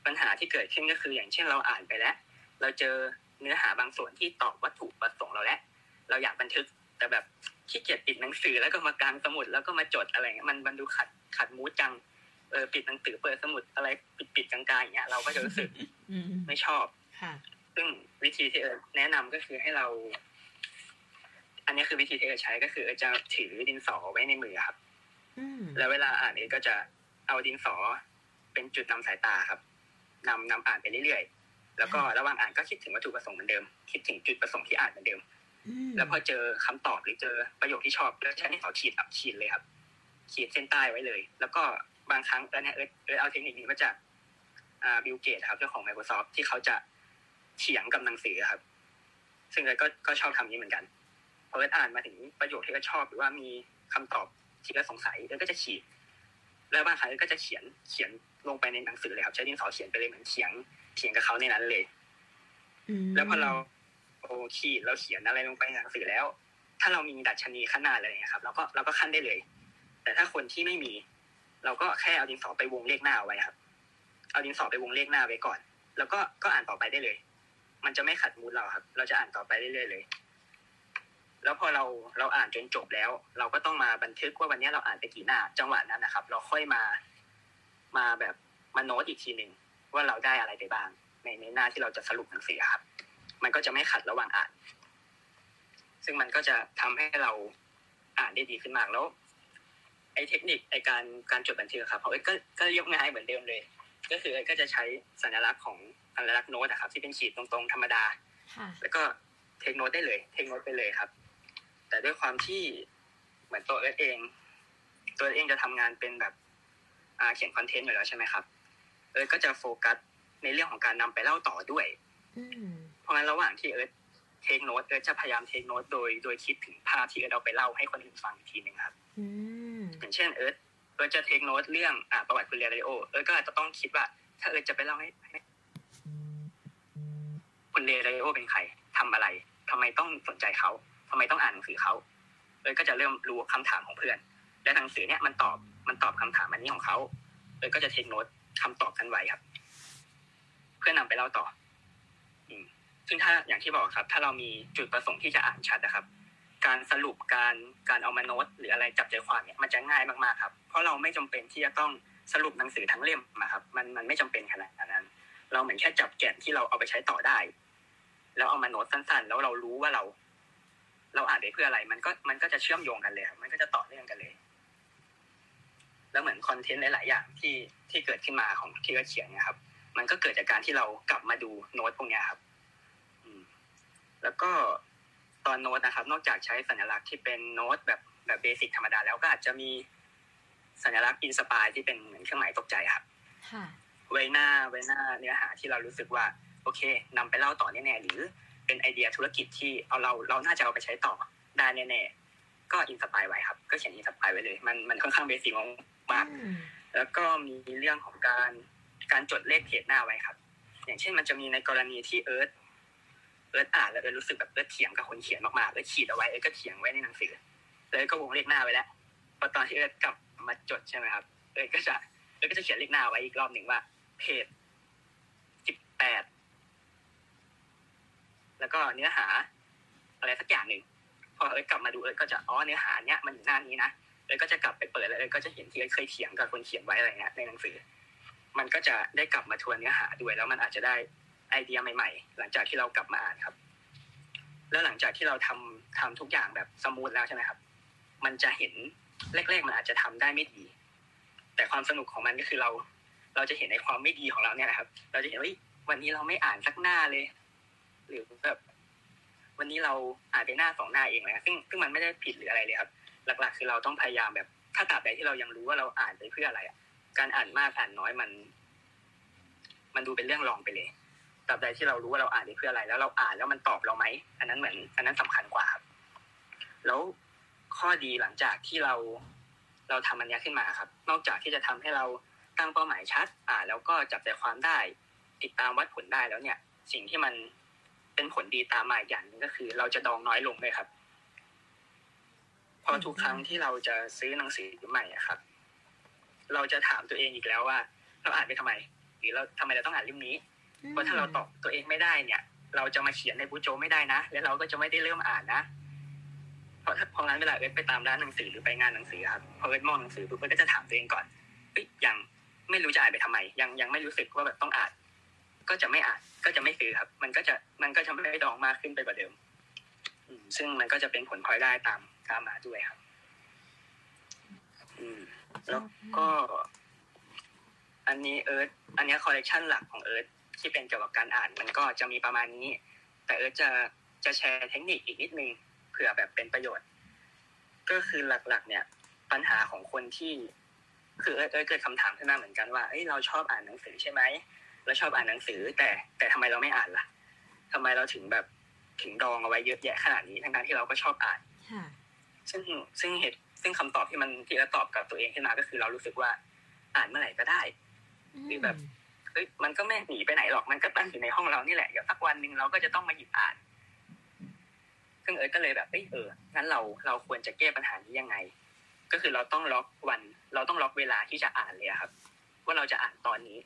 ปัญหาที่เกิดขึ้นก็คืออย่างเช่นเราอ่านไปแล้วเราเจอเนื้อหาบางส่วนที่ตอบวัตถุประสงค์เราแล้วเราอยากบันทึกแต่แบบขี้เกียจปิดหนังสือแล้วก็มากางสมุดแล้วก็มาจดอะไรเงี้ยมันดูขัดมูดจังปิดหนังสือเปิดสมุดอะไรปิดกลางๆอย่างเงี้ยเราก็จะรู้สึกไม่ชอบซึ่งวิธีที่แนะนำก็คือให้เราอันนี้คือวิธีที่ใช้ก็คือจะถือดินสอไว้ในมือครับแล้วเวลาอ่านก็จะเอาดินสอเป็นจุดนำสายตาครับนำอ่านไปเรื่อยๆแล้วก็ระหว่างอ่านก็คิดถึงวัตถุประสงค์เหมือนเดิมคิดถึงจุดประสงค์ที่อ่านเหมือนเดิมแล้วพอเจอคำตอบหรือเจอประโยคที่ชอบก็ใช้ดินสอขีดเลยครับขีดเส้นใต้ไว้เลยแล้วก็บางครั้งแล้วเนี่ยเอาเทคนิคนี้มาจากบิลเกตครับเจ้าของ Microsoft ที่เขาจะเถียงกับหนังสือครับซึ่งเราก็ชอบทำนี้เหมือนกันพอเราอ่านมาถึงประโยคที่เราชอบหรือว่ามีคำตอบที่เราสงสัยเราก็จะขีดแล้วบางครั้งก็จะเขียนลงไปในหนังสือเลยครับใช้ดินสอเขียนไปเลยเหมือนเถียงกับเขาในนั้นเลยแล้วพอเราขีดเราเขียนอะไรลงไปในหนังสือแล้วถ้าเรามีดัชนีขั้นหน้าเลยนะครับเราก็ขั้นได้เลยแต่ถ้าคนที่ไม่มีเราก็แค่เอาดินสอไปวงเลขหน้าไว้ครับเอาดินสอไปวงเลขหน้าไว้ก่อนแล้วก็อ่านต่อไปได้เลยมันจะไม่ขัดมูดเราครับเราจะอ่านต่อไปเรื่อยๆเลยแล้วพอเราอ่านจนจบแล้วเราก็ต้องมาบันทึกว่าวันนี้เราอ่านไปกี่หน้าจังหวะนั้นนะครับเราค่อยมา มาแบบมาโน้ตอีกทีนึงว่าเราได้อะไรไปบ้างในหน้าที่เราจะสรุปหนังสือครับมันก็จะไม่ขัดระหว่างอ่านซึ่งมันก็จะทำให้เราอ่านได้ดีขึ้นมากแล้วไอ้เทคนิคไอ้การจดบันทึกครับเขาก็ยกง่ายเหมือนเดิมเลยก็คือก็จะใช้สัญลักษณ์ของสัญลักษณ์โน้ตนะครับที่เป็นขีดตรงๆธรรมดาแล้วก็เทคโน้ตได้เลยเทคโน้ตไปเลยครับแต่ด้วยความที่เหมือนตัวเองจะทำงานเป็นแบบเขียนคอนเทนต์อยู่แล้วใช่ไหมครับก็จะโฟกัสในเรื่องของการนำไปเล่าต่อด้วยเพราะงั้นระหว่างที่เทคโน้ตจะพยายามเทคโน้ตโดยคิดถึงภาพที่เอาไปเล่าให้คนอื่นฟังอีกทีนึงครับอย่างเช่นจะเทคโน้ตเรื่องประวัติคุณเรียนเรดิโอก็อาจจะต้องคิดว่าถ้าจะไปเล่าให้คุณเรียนเรดิโอเป็นใครทำอะไรทำไมต้องสนใจเขาทำไมต้องอ่านหนังสือเขาก็จะเริ่มรู้คำถามของเพื่อนและหนังสือเนี่ยมันตอบคำถามอันนี้ของเขาก็จะเทคโน้ตคำตอบกันไว้ครับเพื่อนำไปเล่าต่อซึ่งถ้าอย่างที่บอกครับถ้าเรามีจุดประสงค์ที่จะอ่านชัดนะครับการสรุปการเอามาโน้ตหรืออะไรจับใจความเนี่ยมันจะง่ายมากๆครับเพราะเราไม่จำเป็นที่จะต้องสรุปหนังสือทั้งเล่มมาครับมันไม่จำเป็นขนาดนั้นเราเหมือนแค่จับแกนที่เราเอาไปใช้ต่อได้แล้วเอามาโน้ตสั้นๆแล้วเรารู้ว่าเราอ่านไปเพื่ออะไรมันก็จะเชื่อมโยงกันเลยมันก็จะต่อเนื่องกันเลยแล้วเหมือนคอนเทนต์หลายๆอย่างที่เกิดขึ้นมาของที่เราเขียนนะครับมันก็เกิดจากการที่เรากลับมาดูโน้ตพวกนี้ครับแล้วก็ตอนโน้ตนะครับนอกจากใช้สัญลักษณ์ที่เป็นโน้ตแบบเบสิกธรรมดาแล้วก็อาจจะมีสัญลักษณ์อินสปายที่เป็นเหมือนเครื่องหมายตกใจครับไว้หน้าเนื้อหาที่เรารู้สึกว่าโอเคนำไปเล่าต่อแน่ๆหรือเป็นไอเดียธุรกิจที่เราน่าจะเอาไปใช้ต่อได้แน่ๆก็อินสปายไว้ครับก็เขียนอินสปายไว้เลยมันค่อนข้างเบสิกมากแล้วก็มีเรื่องของการจดเลขเพจหน้าไว้ครับอย่างเช่นมันจะมีในกรณีที่เอิร์ธอ่านแล้วรู้สึกแบบเถียงกับคนเขียนมากๆแล้วขีดเอาไว้ก็เถียงไว้ในหนังสือเลยก็วงเลขหน้าไว้แล้วพอตอนที่เอิร์ธกลับมาจดใช่ไหมครับก็จะเขียนเลขหน้าไว้อีกรอบหนึ่งว่าเพจ18แล้วก็เนื้อหาอะไรสักอย่างหนึ่งพอเอิร์ธกลับมาดูเอิร์ธก็จะเนื้อหาเนี้ยมันอยู่หน้านี้นะเอิร์ธก็จะกลับไปเปิดแล้วเอิร์ธก็จะเห็นที่เอิร์ธเคยเถียงกับคนเขียนไว้อะไรเงี้ยในหนังสือมันก็จะได้กลับมาทวนเนื้อหาด้วยแล้วมันอาจจะได้ไอเดียใหม่ๆหลังจากที่เรากลับมาอ่านครับแล้วหลังจากที่เราทำทุกอย่างแบบสมูทแล้วใช่ไหมครับมันจะเห็นแรกๆมันอาจจะทำได้ไม่ดีแต่ความสนุกของมันก็คือเราจะเห็นในความไม่ดีของเราเนี่ยนะครับเราจะเห็นว่าวันนี้เราไม่อ่านสักหน้าเลยหรือแบบวันนี้เราอ่านไปหน้า2หน้าเองนะซึ่งมันไม่ได้ผิดหรืออะไรเลยครับหลักๆคือเราต้องพยายามแบบถ้าตราบใดที่เรายังรู้ว่าเราอ่านไปเพื่ออะไรอ่ะการอ่านมากอ่านน้อยมันดูเป็นเรื่องรองไปเลยตราบใดที่เรารู้ว่าเราอ่านไปเพื่ออะไรแล้วเราอ่านแล้วมันตอบเราไหมอันนั้นสำคัญกว่าครับแล้วข้อดีหลังจากที่เราทำอันนี้ขึ้นมาครับนอกจากที่จะทำให้เราตั้งเป้าหมายชัดแล้วก็จับใจความได้ติดตามวัดผลได้แล้วเนี่ยสิ่งที่มันเป็นผลดีตามมาอีกอย่างนึงก็คือเราจะดองน้อยลงเลยครับพอทุกครั้งที่เราจะซื้อหนังสือใหม่ครับเราจะถามตัวเองอีกแล้วว่าเราอ่านไปทำไมหรือเราทำไมเราต้องอ่านเล่มนี้เพราะถ้าเราตอบตัวเองไม่ได้เนี่ยเราจะมาเขียนในบูโจไม่ได้นะและเราก็จะไม่ได้เริ่มอ่านนะเพราะงั้นเวลาเอิร์ธไปตามร้านหนังสือหรือไปงานหนังสือครับพอเอิร์ธมองหนังสือปุ๊บเอิร์ธก็จะถามตัวเองก่อนยังไม่รู้จะอ่านไปทำไมยังไม่รู้สึกว่าแบบต้องอ่านก็จะไม่อ่านก็จะไม่ซื้อครับมันก็จะไม่ดองมากขึ้นไปกว่าเดิมซึ่งมันก็จะเป็นผลพลอยได้ตามมาด้วยครับแล้วก็อันนี้เอิร์ธอันนี้คอลเลกชันหลักของเอิร์ธที่เป็นเกี่ยวกับการอ่านมันก็จะมีประมาณนี้แต่เอิร์ธจะแชร์เทคนิคอีกนิดนึงเผื่อแบบเป็นประโยชน์ก็คือหลักๆเนี่ยปัญหาของคนที่คือเอิร์ธเกิดคำถามขึ้นมาเหมือนกันว่าเอ้ยเราชอบอ่านหนังสือใช่ไหมเราชอบอ่านหนังสือแต่ทำไมเราไม่อ่านล่ะทำไมเราถึงดองเอาไว้เยอะแยะขนาดนี้ทั้งที่เราก็ชอบอ่านซึ่งเหตุซึ่งคำตอบที่เราตอบกับตัวเองขึ้นมาก็คือเรารู้สึกว่าอ่านเมื่อไหร่ก็ได้หรือแบบมันก็ไม่หนีไปไหนหรอกมันก็ตั้งอยู่ในห้องเรานี่แหละเดี๋ยวสักวันนึงเราก็จะต้องมาหยิบอ่านซึ่งก็เลยแบบงั้นเราควรจะแก้ปัญหานี้ยังไงก็คือเราต้องล็อกวันเราต้องล็อกเวลาที่จะอ่านเลยครับว่าเราจะอ่านตอนนี้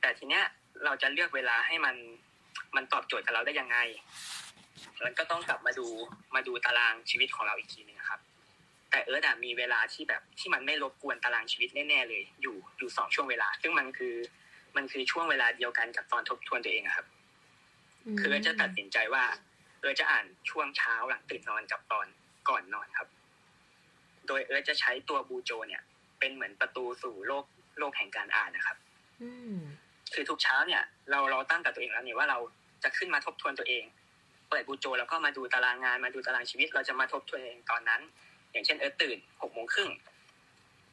แต่ทีเนี้ยเราจะเลือกเวลาให้มันตอบโจทย์กับเราได้ยังไงมันก็ต้องกลับมาดูตารางชีวิตของเราอีกทีนึงครับ แต่เอิร์ธอ่ะมีเวลาที่แบบที่มันไม่รบกวนตารางชีวิตแน่ๆเลยอยู่2ช่วงเวลาซึ่งมันคือช่วงเวลาเดียวกันกับตอนทบทวนตัวเองครับคือเอิร์ธจะตัดสินใจว่าเอิร์ธจะอ่านช่วงเช้าหลังตื่นนอนกับตอนก่อนนอนครับโดยเอิร์ธจะใช้ตัวบูโจเนี่ยเป็นเหมือนประตูสู่โลกแห่งการอ่านนะครับคือทุกเช้าเนี่ยเราตั้งกับตัวเองแล้วนี่ว่าเราจะขึ้นมาทบทวนตัวเองเปิดบูโจแล้วก็มาดูตารางงานมาดูตารางชีวิตเราจะมาทบทวนเองตอนนั้นอย่างเช่นเอิร์ธตื่น 6:30 น.เอิ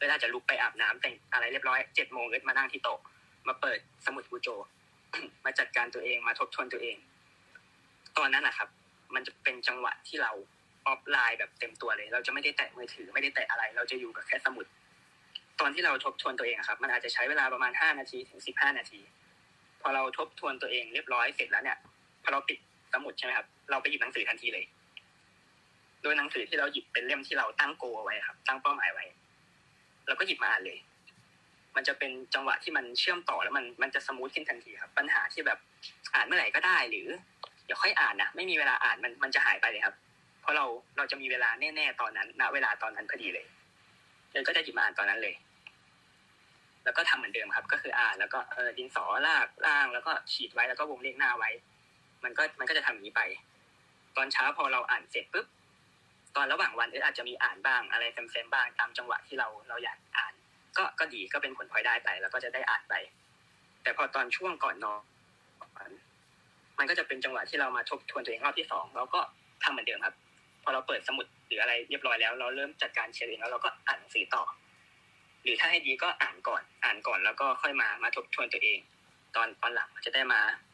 ร์ธอาจจะลุกไปอาบน้ำแต่งอะไรเรียบร้อย 7:00 น.เอิร์ธมานั่งที่โต๊ะมาเปิดสมุดบูโจ มาจัดการตัวเองมาทบทวนตัวเองตอนนั้นนะครับมันจะเป็นจังหวะที่เราออฟไลน์แบบเต็มตัวเลยเราจะไม่ได้แตะมือถือไม่ได้แตะอะไรเราจะอยู่กับแค่สมุดตอนที่เราทบทวนตัวเองครับมันอาจจะใช้เวลาประมาณ5นาทีถึง15นาทีพอเราทบทวนตัวเองเรียบร้อยเสร็จแล้วเนี่ยพอเราปิดสมุดใช่มั้ยครับเราไปหยิบหนังสือทันทีเลยโดยหนังสือที่เราหยิบเป็นเล่มที่เราตั้งโกเอาไว้ครับตั้งเป้าหมายไว้เราก็หยิบมาอ่านเลยมันจะเป็นจังหวะที่มันเชื่อมต่อแล้วมันจะสมูทขึ้นทันทีครับปัญหาที่แบบอ่านเมื่อไหร่ก็ได้หรือเดี๋ยวค่อยอ่านนะไม่มีเวลาอ่านมันจะหายไปเลยครับเพราะเราจะมีเวลาแน่ๆตอนนั้นณเวลาตอนนั้นพอดีเลยเราก็จะหยิบมาอ่านตอนนั้นเลยแล้วก็ทำเหมือนเดิมครับก็คืออ่านแล้วก็ดินสอลากล่างแล้วก็ขีดไว้แล้วก็วงเลขหน้าไว้มันก็จะทำอย่างนี้ไปตอนเช้าพอเราอ่านเสร็จปุ๊บตอนระหว่างวันอาจจะมีอ่านบ้างอะไรแซมๆบ้างตามจังหวะที่เราอยากอ่านก็ดีก็เป็นผลพลอยได้ไปแล้วก็จะได้อ่านไปแต่พอตอนช่วงก่อนนอนมันก็จะเป็นจังหวะที่เรามาทบทวนตัวเองรอบที่2แล้วก็ทำเหมือนเดิมครับพอเราเปิดสมุดหรืออะไรเรียบร้อยแล้วเราเริ่มจัดการเฉลยแล้วเราก็อ่านหนังสือต่อหรือถ้าให้ดีก็อ่านก่อนแล้วก็ค่อยมาทบทวนตัวเองตอนหลังจะได้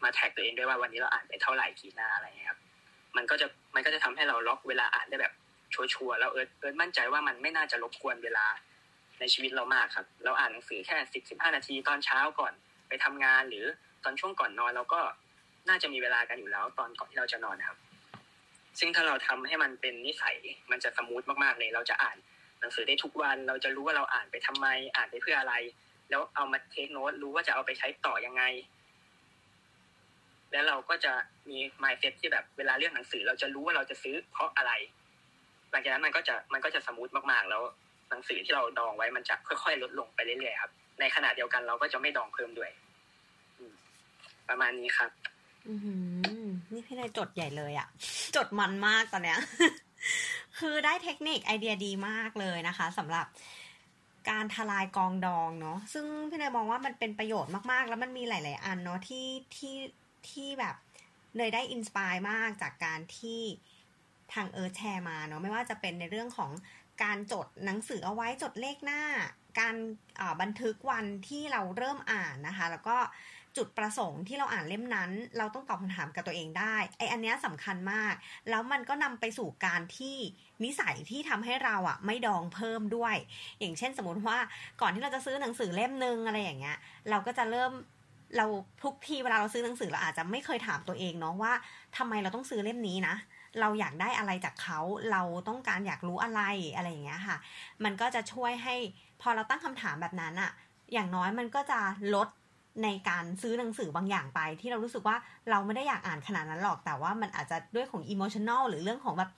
มาแท็กตัวเองด้วยว่าวันนี้เราอ่านไปเท่าไหร่กี่หน้าอะไรครับมันก็จะทำให้เราล็อกเวลาอ่านได้แบบชัวร์ๆแล้วเอิร์ธมั่นใจว่ามันไม่น่าจะรบกวนเวลาในชีวิตเรามากครับเราอ่านหนังสือแค่ 10-15 นาทีตอนเช้าก่อนไปทำงานหรือตอนช่วงก่อนนอนเราก็น่าจะมีเวลากันอยู่แล้วตอนก่อนที่เราจะนอนนะครับซึ่งถ้าเราทำให้มันเป็นนิสัยมันจะสมูทมากๆเลยเราจะอ่านหนังสือได้ทุกวันเราจะรู้ว่าเราอ่านไปทำไมอ่านไปเพื่ออะไรแล้วเอามาเทคโน้ตรู้ว่าจะเอาไปใช้ต่อยังไงแล้วเราก็จะมี mindset ที่แบบเวลาเลือกหนังสือเราจะรู้ว่าเราจะซื้อเพราะอะไรหลังจากนั้นมันก็จะสมูทมากๆแล้วหนังสือที่เราดองไว้มันจะค่อยๆลดลงไปเรื่อยๆครับในขณะเดียวกันเราก็จะไม่ดองเพิ่มด้วยประมาณนี้ครับนี่พี่นายจดใหญ่เลยอ่ะจดมันมากตอนเนี้ย คือได้เทคนิคไอเดียดีมากเลยนะคะสำหรับการทลายกองดองเนาะซึ่งพี่นายมองว่ามันเป็นประโยชน์มากๆแล้วมันมีหลายๆอันเนาะที่แบบเนยได้อินสไปร์มากจากการที่ทางแชร์มาเนาะไม่ว่าจะเป็นในเรื่องของการจดหนังสือเอาไว้จดเลขหน้าการบันทึกวันที่เราเริ่มอ่านนะคะแล้วก็จุดประสงค์ที่เราอ่านเล่มนั้นเราต้องตอบคำถามกับตัวเองได้อันนี้สำคัญมากแล้วมันก็นำไปสู่การที่นิสัยที่ทำให้เราอ่ะไม่ดองเพิ่มด้วยอย่างเช่นสมมติว่าก่อนที่เราจะซื้อหนังสือเล่มนึงอะไรอย่างเงี้ยเราก็จะเริ่มเราทุกทีเวลาเราซื้อหนังสือเราอาจจะไม่เคยถามตัวเองเนาะว่าทำไมเราต้องซื้อเล่มนี้นะเราอยากได้อะไรจากเขาเราต้องการอยากรู้อะไรอย่างเงี้ยค่ะมันก็จะช่วยให้พอเราตั้งคำถามแบบนั้นอะอย่างน้อยมันก็จะลดในการซื้อหนังสือบางอย่างไปที่เรารู้สึกว่าเราไม่ได้อยากอ่านขนาดนั้นหรอกแต่ว่ามันอาจจะด้วยของ emotional หรือเรื่องของแบบ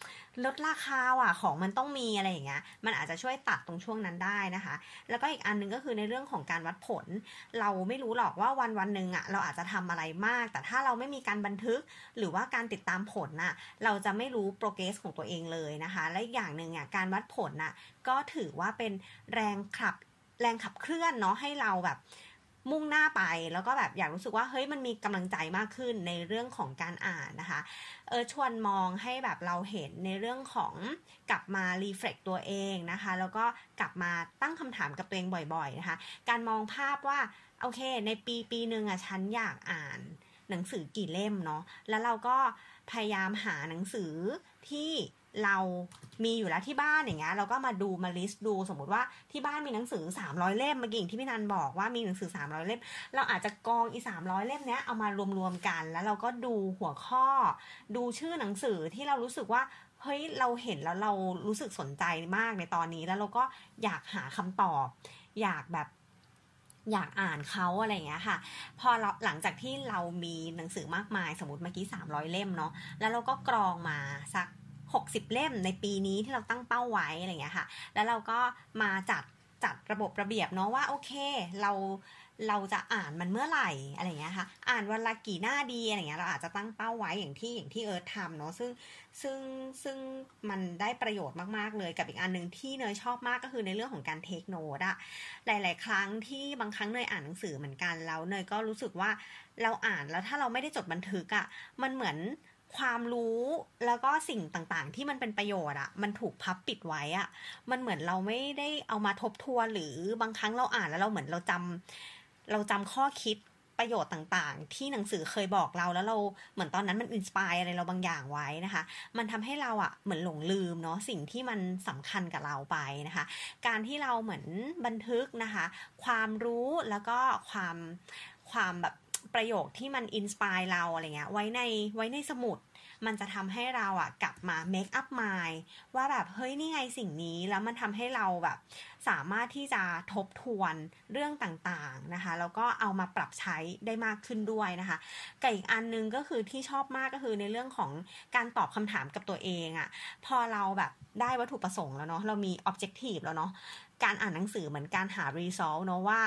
ลดราคาอ่ะของมันต้องมีอะไรอย่างเงี้ยมันอาจจะช่วยตัดตรงช่วงนั้นได้นะคะแล้วก็อีกอันนึงก็คือในเรื่องของการวัดผลเราไม่รู้หรอกว่าวันๆนึงอ่ะเราอาจจะทำอะไรมากแต่ถ้าเราไม่มีการบันทึกหรือว่าการติดตามผลน่ะเราจะไม่รู้ progress ของตัวเองเลยนะคะและอีกอย่างนึงอ่ะการวัดผลน่ะก็ถือว่าเป็นแรงขับเคลื่อนเนาะให้เราแบบมุ่งหน้าไปแล้วก็แบบอยากรู้สึกว่าเฮ้ยมันมีกำลังใจมากขึ้นในเรื่องของการอ่านนะคะชวนมองให้แบบเราเห็นในเรื่องของกลับมารีเฟล็กตัวเองนะคะแล้วก็กลับมาตั้งคำถามกับตัวเองบ่อยๆนะคะการมองภาพว่าโอเคในปีนึงอ่ะฉันอยากอ่านหนังสือกี่เล่มเนาะแล้วเราก็พยายามหาหนังสือที่เรามีอยู่แล้วที่บ้านอย่างเงี้ยเราก็มาดูมาลิสต์ดูสมมติว่าที่บ้านมีหนังสือ300เล่มเมื่อกี้อย่างที่พี่นันบอกว่ามีหนังสือ300เล่มเราอาจจะกองอี300เล่มเนี้ยเอามารวมๆกันแล้วเราก็ดูหัวข้อดูชื่อหนังสือที่เรารู้สึกว่าเฮ้ยเราเห็นแล้วเรารู้สึกสนใจมากในตอนนี้แล้วเราก็อยากหาคำตอบอยากอ่านเขาอะไรอย่างเงี้ยค่ะพอหลังจากที่เรามีหนังสือมากมายสมมติเมื่อกี้300เล่มเนาะแล้วเราก็กรองมาสัก 60เล่มในปีนี้ที่เราตั้งเป้าไว้อะไรเงี้ยค่ะแล้วเราก็มาจัดระบบระเบียบเนาะว่าโอเคเราจะอ่านมันเมื่อไหร่อะไรเงี้ยค่ะอ่านวันละกี่หน้าดีอะไรเงี้ยเราอาจจะตั้งเป้าไว้อย่างที่เอิร์ธทำเนาะซึ่งมันได้ประโยชน์มากๆเลยกับอีกอันนึงที่เนยชอบมากก็คือในเรื่องของการเทคโนดอะหลายๆครั้งที่บางครั้งเนยอ่านหนังสือเหมือนกันแล้วเนยก็รู้สึกว่าเราอ่านแล้วถ้าเราไม่ได้จดบันทึกอะมันเหมือนความรู้แล้วก็สิ่งต่างๆที่มันเป็นประโยชน์อ่ะมันถูกพับปิดไว้อ่ะมันเหมือนเราไม่ได้เอามาทบทวนหรือบางครั้งเราอ่านแล้วเราเหมือนเราจำข้อคิดประโยชน์ต่างๆที่หนังสือเคยบอกเราแล้วเราเหมือนตอนนั้นมันอินสไปร์อะไรเราบางอย่างไว้นะคะมันทำให้เราอ่ะเหมือนหลงลืมเนาะสิ่งที่มันสำคัญกับเราไปนะคะการที่เราเหมือนบันทึกนะคะความรู้แล้วก็ความแบบประโยคที่มันอินสไปร์เราอะไรเงี้ยไว้ในสมุดมันจะทำให้เราอ่ะกลับมาเมคอัพมายด์ว่าแบบเฮ้ยนี่ไงสิ่งนี้แล้วมันทำให้เราแบบสามารถที่จะทบทวนเรื่องต่างๆนะคะแล้วก็เอามาปรับใช้ได้มากขึ้นด้วยนะคะกับอีกอันนึงก็คือที่ชอบมากก็คือในเรื่องของการตอบคำถามกับตัวเองอ่ะพอเราแบบได้วัตถุประสงค์แล้วเนาะเรามีออบเจกตีฟแล้วเนาะการอ่านหนังสือเหมือนการหารีซอลเนาะว่า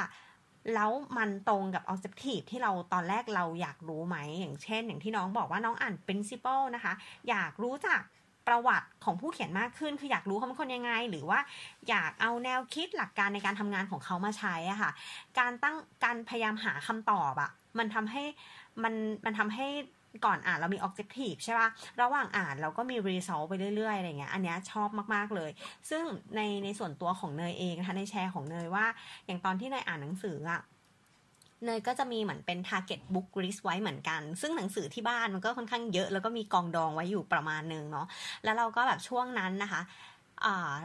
แล้วมันตรงกับ objective ที่เราตอนแรกเราอยากรู้ไหมอย่างเช่นอย่างที่น้องบอกว่าน้องอ่าน principle นะคะอยากรู้จักประวัติของผู้เขียนมากขึ้นคืออยากรู้เขาเป็นคนยังไงหรือว่าอยากเอาแนวคิดหลักการในการทำงานของเขามาใช้อะค่ะการพยายามหาคำตอบอะมันทำให้ก่อนอ่านเรามี objective ใช่ป่ะระหว่างอ่านเราก็มี result ไปเรื่อยๆอะไรเงี้ยอันเนี้ยชอบมากๆเลยซึ่งในส่วนตัวของเนยเองนะคะในแชร์ของเนยว่าอย่างตอนที่เนยอ่านหนังสืออ่ะเนยก็จะมีเหมือนเป็น target book list ไว้เหมือนกันซึ่งหนังสือที่บ้านมันก็ค่อนข้างเยอะแล้วก็มีกองดองไว้อยู่ประมาณนึงเนาะแล้วเราก็แบบช่วงนั้นนะคะ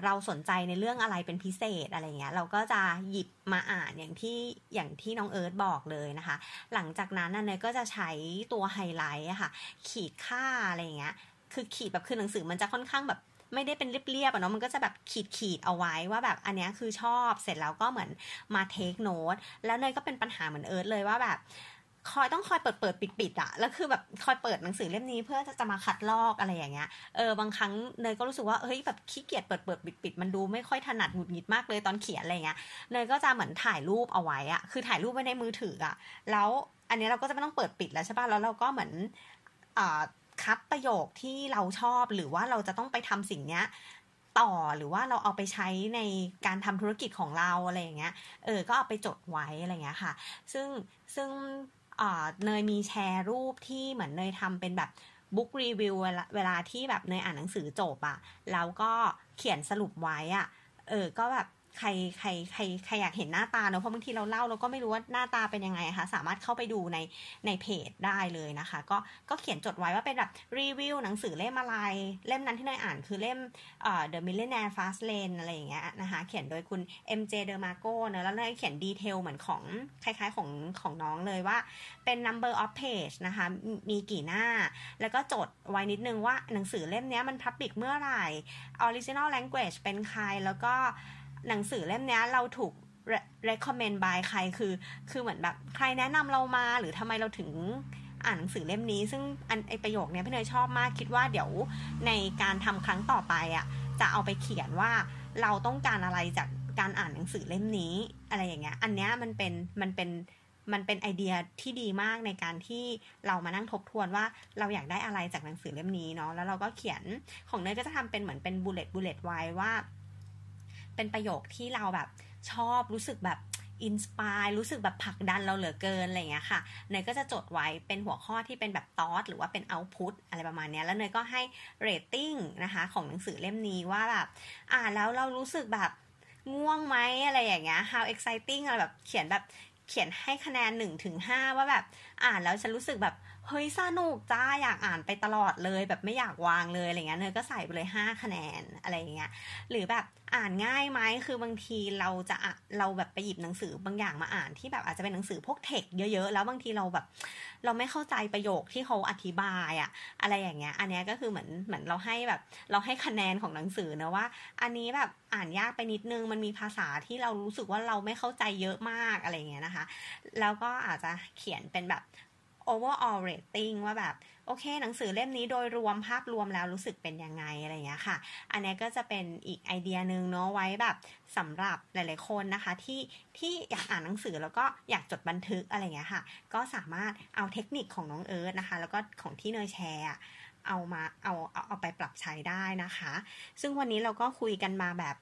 เราสนใจในเรื่องอะไรเป็นพิเศษอะไรเงี้ยเราก็จะหยิบมาอ่านอย่างที่น้องเอิร์ธบอกเลยนะคะหลังจากนั้นเนยก็จะใช้ตัวไฮไลท์อะค่ะขีดค่าอะไรเงี้ยคือขีดแบบคือหนังสือมันจะค่อนข้างแบบไม่ได้เป็นเรียบๆอะเนาะมันก็จะแบบขีดเอาไว้ว่าแบบอันเนี้ยคือชอบเสร็จแล้วก็เหมือนมาเทคโน้ตแล้วเนยก็เป็นปัญหาเหมือนเอิร์ธเลยว่าแบบต้องคอยเปิดปิดๆอะแล้วคือแบบคอยเปิดหนังสือเล่มนี้เพื่อจะมาคัดลอกอะไรอย่างเงี้ยบางครั้งเนยก็รู้สึกว่าเฮ้ยแบบขี้เกียจเปิดปิดๆมันดูไม่ค่อยถนัดหงุดหงิดมากเลยตอนเขียนอะไรเงี้ยเนยก็จะเหมือนถ่ายรูปเอาไว้อะคือถ่ายรูปไว้ในมือถืออะแล้วอันนี้เราก็จะไม่ต้องเปิดปิดแล้วใช่ป่ะแล้วเราก็เหมือนคัดประโยคที่เราชอบหรือว่าเราจะต้องไปทำสิ่งเนี้ยต่อหรือว่าเราเอาไปใช้ในการทำธุรกิจของเราอะไรอย่างเงี้ยก็เอาไปจดไว้อะไรเงี้ยค่ะซึ่งเนยมีแชร์รูปที่เหมือนเนยทำเป็นแบบบุ๊กรีวิวเวลาที่แบบเนยอ่านหนังสือจบอะแล้วก็เขียนสรุปไว้อะก็แบบใครอยากเห็นหน้าตาเนอะเพราะบางทีเราเล่าเราก็ไม่รู้ว่าหน้าตาเป็นยังไงนะคะสามารถเข้าไปดูในเพจได้เลยนะคะก็เขียนจดไว้ว่าเป็นแบบรีวิวหนังสือเล่มอะไรเล่มนั้นที่เนยอ่านคือเล่มThe Millionaire Fast Lane อะไรอย่างเงี้ยนะคะเขียนโดยคุณ MJ DeMarco เนอะแล้วเนยเขียนดีเทลเหมือนของคล้ายๆของน้องเลยว่าเป็น number of page นะคะมีกี่หน้าแล้วก็จดไว้นิดนึงว่าหนังสือเล่มเนี้ยมัน public เมื่อไหร่ original language เป็นใครแล้วก็หนังสือเล่มนี้เราถูก recommend by ใครคือเหมือนแบบใครแนะนำเรามาหรือทำไมเราถึงอ่านหนังสือเล่มนี้ซึ่งไอประโยคนี้พี่เนยชอบมากคิดว่าเดี๋ยวในการทำครั้งต่อไปอ่ะจะเอาไปเขียนว่าเราต้องการอะไรจากการอ่านหนังสือเล่มนี้อะไรอย่างเงี้ยอันเนี้ยมันเป็นไอเดียที่ดีมากในการที่เรามานั่งทบทวนว่าเราอยากได้อะไรจากหนังสือเล่มนี้เนาะแล้วเราก็เขียนของเนยก็จะทำเป็นเหมือนเป็นbulletไว้ว่าเป็นประโยคที่เราแบบชอบรู้สึกแบบอินสไปร์รู้สึกแบบผลักดันเราเหลือเกินอะไรอย่างเงี้ยค่ะเนยก็จะจดไว้เป็นหัวข้อที่เป็นแบบทอทหรือว่าเป็นเอาท์พุตอะไรประมาณเนี้ยแล้วเนยก็ให้เรตติ้งนะคะของหนังสือเล่มนี้ว่าแบบแล้วเรารู้สึกแบบง่วงไหมอะไรอย่างเงี้ย how exciting อะไรแบบเขียนให้คะแนน 1-5 ว่าแบบอ่านแล้วฉันรู้สึกแบบเฮ้ยสนุกจ้าอยากอ่านไปตลอดเลยแบบไม่อยากวางเลยอะไรเงี้ยเนยก็ใส่ไปเลย5คะแนนอะไรอย่างเงี้ยหรือแบบอ่านง่ายไหมคือบางทีเราแบบไปหยิบหนังสือบางอย่างมาอ่านที่แบบอาจจะเป็นหนังสือพวกเทคเยอะๆแล้วบางทีเราแบบเราไม่เข้าใจประโยคที่เขาอธิบายอะอะไรอย่างเงี้ยอันเนี้ยก็คือเหมือนเราให้แบบเราให้คะแนนของหนังสือนะว่าอันนี้แบบอ่านยากไปนิดนึงมันมีภาษาที่เรารู้สึกว่าเราไม่เข้าใจเยอะมากอะไรเงี้ยนะคะแล้วก็อาจจะเขียนเป็นแบบoverall rating ว่าแบบ โอเคหนังสือเล่มนี้โดยรวมภาพรวมแล้วรู้สึกเป็นยังไงอะไรอย่างเงี้ยค่ะอันนี้ก็จะเป็นอีกไอเดียนึงเนาะไว้แบบสำหรับหลายๆคนนะคะที่อยากอ่านหนังสือแล้วก็อยากจดบันทึกอะไรอย่างเงี้ยค่ะก็สามารถเอาเทคนิคของน้องเอิร์ธนะคะแล้วก็ของที่เนยแชร์เอาไปปรับใช้ได้นะคะซึ่งวันนี้เราก็คุยกันมาแบบ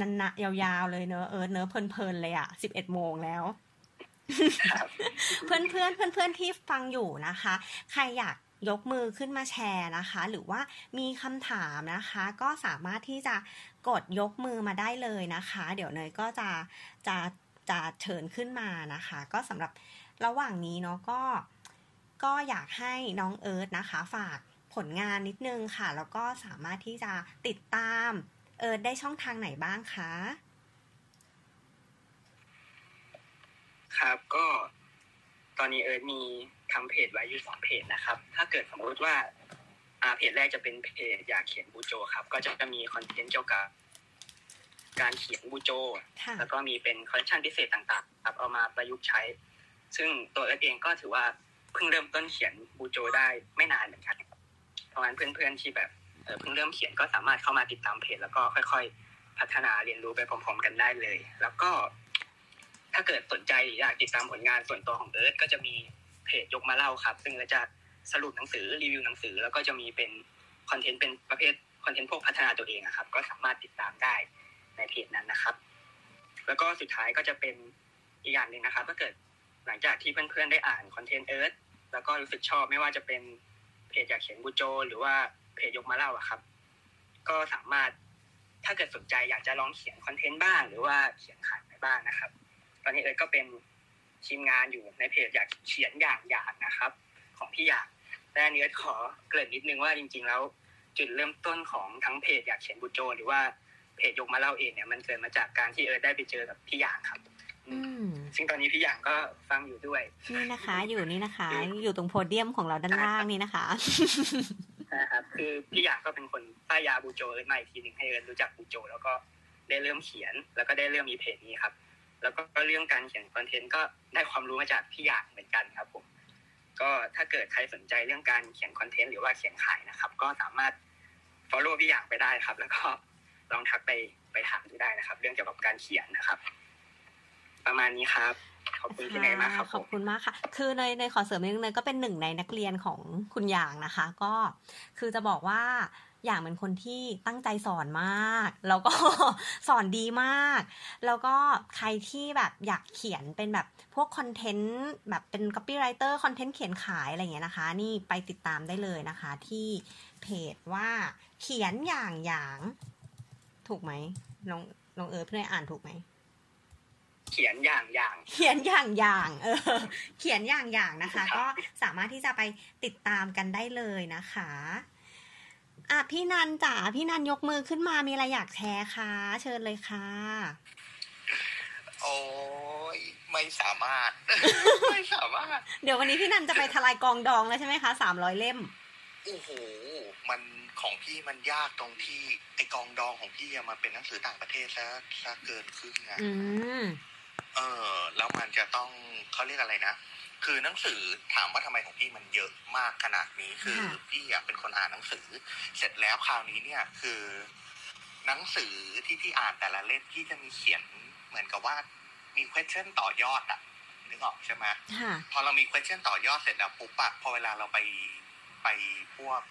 นันนะยาวๆเลยเนอะเนอะเพลินๆเลยอ่ะ 11 โมงแล้วเพื่อนๆเพื่อนๆที่ฟังอยู่นะคะใครอยากยกมือขึ้นมาแชร์นะคะหรือว่ามีคำถามนะคะก็สามารถที่จะกดยกมือมาได้เลยนะคะเดี๋ยวเนยก็จะเชิญขึ้นมานะคะก็สำหรับระหว่างนี้เนาะก็อยากให้น้องเอิร์ธนะคะฝากผลงานนิดนึงค่ะแล้วก็สามารถที่จะติดตามเอิร์ธได้ช่องทางไหนบ้างคะครับก็ตอนนี้เอิร์ธมีทำเพจไว้อยู่2เพจนะครับถ้าเกิดสมมติว่าเพจแรกจะเป็นเพจอยากเขียนบูโจครับก็จะมีคอนเทนต์เกี่ยวกับการเขียนบูโจแล้วก็มีเป็นคอลเลคชันพิเศษต่างๆครับเอามาประยุกต์ใช้ซึ่งตัวเอิร์ธเองก็ถือว่าเพิ่งเริ่มต้นเขียนบูโจได้ไม่นานเหมือนกันเพราะงั้นเพื่อนๆที่แบบเพิ่งเริ่มเขียนก็สามารถเข้ามาติดตามเพจแล้วก็ค่อยๆพัฒนาเรียนรู้ไปพร้อมๆกันได้เลยแล้วก็ถ้าเกิดสนใจอยากติดตามผลงานส่วนตัวของเอิร์ธก็จะมีเพจยกมาเล่าครับซึ่งเราจะสรุปหนังสือรีวิวหนังสือแล้วก็จะมีเป็นคอนเทนต์เป็นประเภทคอนเทนต์พวกพัฒนาตัวเองนะครับก็สามารถติดตามได้ในเพจนั้นนะครับแล้วก็สุดท้ายก็จะเป็นอีกอย่างนึงนะครับถ้าเกิดหลังจากที่เพื่อนๆได้อ่านคอนเทนต์เอิร์ธแล้วก็รู้สึกชอบไม่ว่าจะเป็นเพจอยากเขียนบูโจหรือว่าเพจยกมาเล่าอะครับก็สามารถถ้าเกิดสนใจอยากจะลองเขียนคอนเทนต์บ้างหรือว่าเขียนขายไปบ้างนะครับตอนนี้เอิร์ธก็เป็นทีมงานอยู่ในเพจอยากเขียนอย่างนะครับของพี่อยากแต่อันนี้เอิร์ธขอเกริ่นนิดนึงว่าจริงๆแล้วจุดเริ่มต้นของทั้งเพจอยากเขียนบูโจหรือว่าเพจยกมาเล่าเองเนี่ยมันเกิดมาจากการที่เอิร์ธได้ไปเจอกับพี่อยากครับซึ่งตอนนี้พี่อย่างก็ฟังอยู่ด้วยนี่นะคะอยู่นี่นะคะอยู่ตรงโพเดียมของเราด้านล่างนี่นะคะนะครับคือพี่อย่างก็เป็นคนป้ายยาบูโจเอิร์ธมาอีกทีนึงให้เอิร์ธรู้จักบูโจแล้วก็ได้เริ่มเขียนแล้วก็ได้เริ่มมีเพจนี้ครับแล้วก็เรื่องการเขียนคอนเทนต์ก็ได้ความรู้มาจากพี่อย่างเหมือนกันครับผมก็ถ้าเกิดใครสนใจเรื่องการเขียนคอนเทนต์หรือว่าเขียนขายนะครับก็สามารถ follow พี่อย่างไปได้ครับแล้วก็ลองทักไปถามดูได้นะครับเรื่องเกี่ยวกับการเขียนนะครับประมาณนี้ครับขอบคุณที่ไหนมากครับขอบคุณมากค่ะคือในขอเสริมนิดนึงเลยก็เป็นหนึ่งในนักเรียนของคุณหยางนะคะก็คือจะบอกว่าหยางเป็นคนที่ตั้งใจสอนมากแล้วก็สอนดีมากแล้วก็ใครที่แบบอยากเขียนเป็นแบบพวกคอนเทนต์แบบเป็น copywriter คอนเทนต์เขียนขายอะไรอย่างเงี้ยนะคะนี่ไปติดตามได้เลยนะคะที่เพจว่าเขียนอย่างหยางถูกไหมน้องเอิร์ธเพื่อนอ่านถูกไหมเขียนอย่างเขียนอย่างเขียนอย่างนะคะก็สามารถที่จะไปติดตามกันได้เลยนะคะอ่ะพี่นันจ๋าพี่นันยกมือขึ้นมามีอะไรอยากแชร์คะเชิญเลยค่ะโอ้ยไม่สามารถเดี๋ยววันนี้พี่นันจะไปทลายกองดองแล้วใช่ไหมคะ300เล่มโอ้โหมันของพี่มันยากตรงที่ไอกองดองของพี่มันเป็นหนังสือต่างประเทศซะเกินครึ่งไงแล้วมันจะต้องเขาเรียกอะไรนะคือหนังสือถามว่าทำไมของพี่มันเยอะมากขนาดนี้คือพี่เป็นคนอ่านหนังสือเสร็จแล้วคราวนี้เนี่ยคือหนังสือที่พี่อ่านแต่ละเล่มพี่จะมีเขียนเหมือนกับว่ามี question ต่อยอดอ่ะนึกออกใช่ไหมพอเรามี question ต่อยอดเสร็จแล้วปุ๊บอะพอเวลาเราไปพวก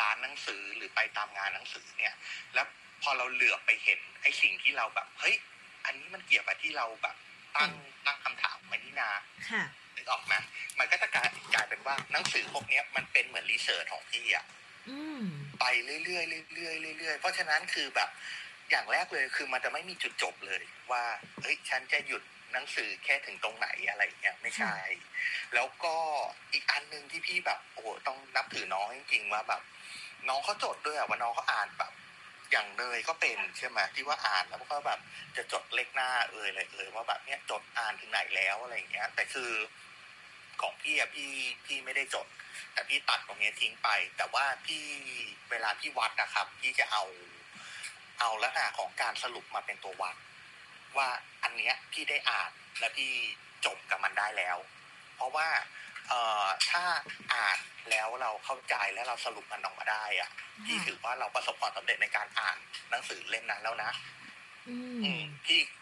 ร้านหนังสือหรือไปตามงานหนังสือเนี่ยแล้วพอเราเหลือบไปเห็นไอ้สิ่งที่เราแบบเฮ้ยอันนี้มันเกี่ยวกับที่เราแบบตั้งคำถามไว้นี่นานึกออกไหมมันก็จะกลายเป็นว่าหนังสือพวกนี้มันเป็นเหมือนรีเสิร์ชของพี่อะไปเรื่อยๆเรื่อยๆเรื่อยๆเพราะฉะนั้นคือแบบอย่างแรกเลยคือมันจะไม่มีจุดจบเลยว่าเฮ้ยฉันจะหยุดหนังสือแค่ถึงตรงไหนอะไรอย่างเงี้ยไม่ใช่แล้วก็อีกอันนึงที่พี่แบบโอ้ต้องนับถือน้องจริงๆว่าแบบน้องเขาจดด้วยว่าน้องเขาอ่านแบบอย่างเลยก็เป็นใช่ไหมที่ว่าอ่านแล้วก็แบบจะจดเลขหน้าอะไรว่าแบบเนี้ยจดอ่านถึงไหนแล้วอะไรอย่างเงี้ยแต่คือของพี่อะพี่ไม่ได้จดแต่พี่ตัดตรงนี้ทิ้งไปแต่ว่าพี่เวลาพี่วัดนะครับพี่จะเอาลักษณะของการสรุปมาเป็นตัววัดว่าอันเนี้ยพี่ได้อ่านและพี่จบกับมันได้แล้วพ ราะว่าถ้าอ่านแล้วเราเข้าใจแล้วเราสรุปมันออกมาได้อ่ะพี่ถือว่าเราประสบความสำเร็จในการอ่านหนังสือเล่มนั้นแล้วนะ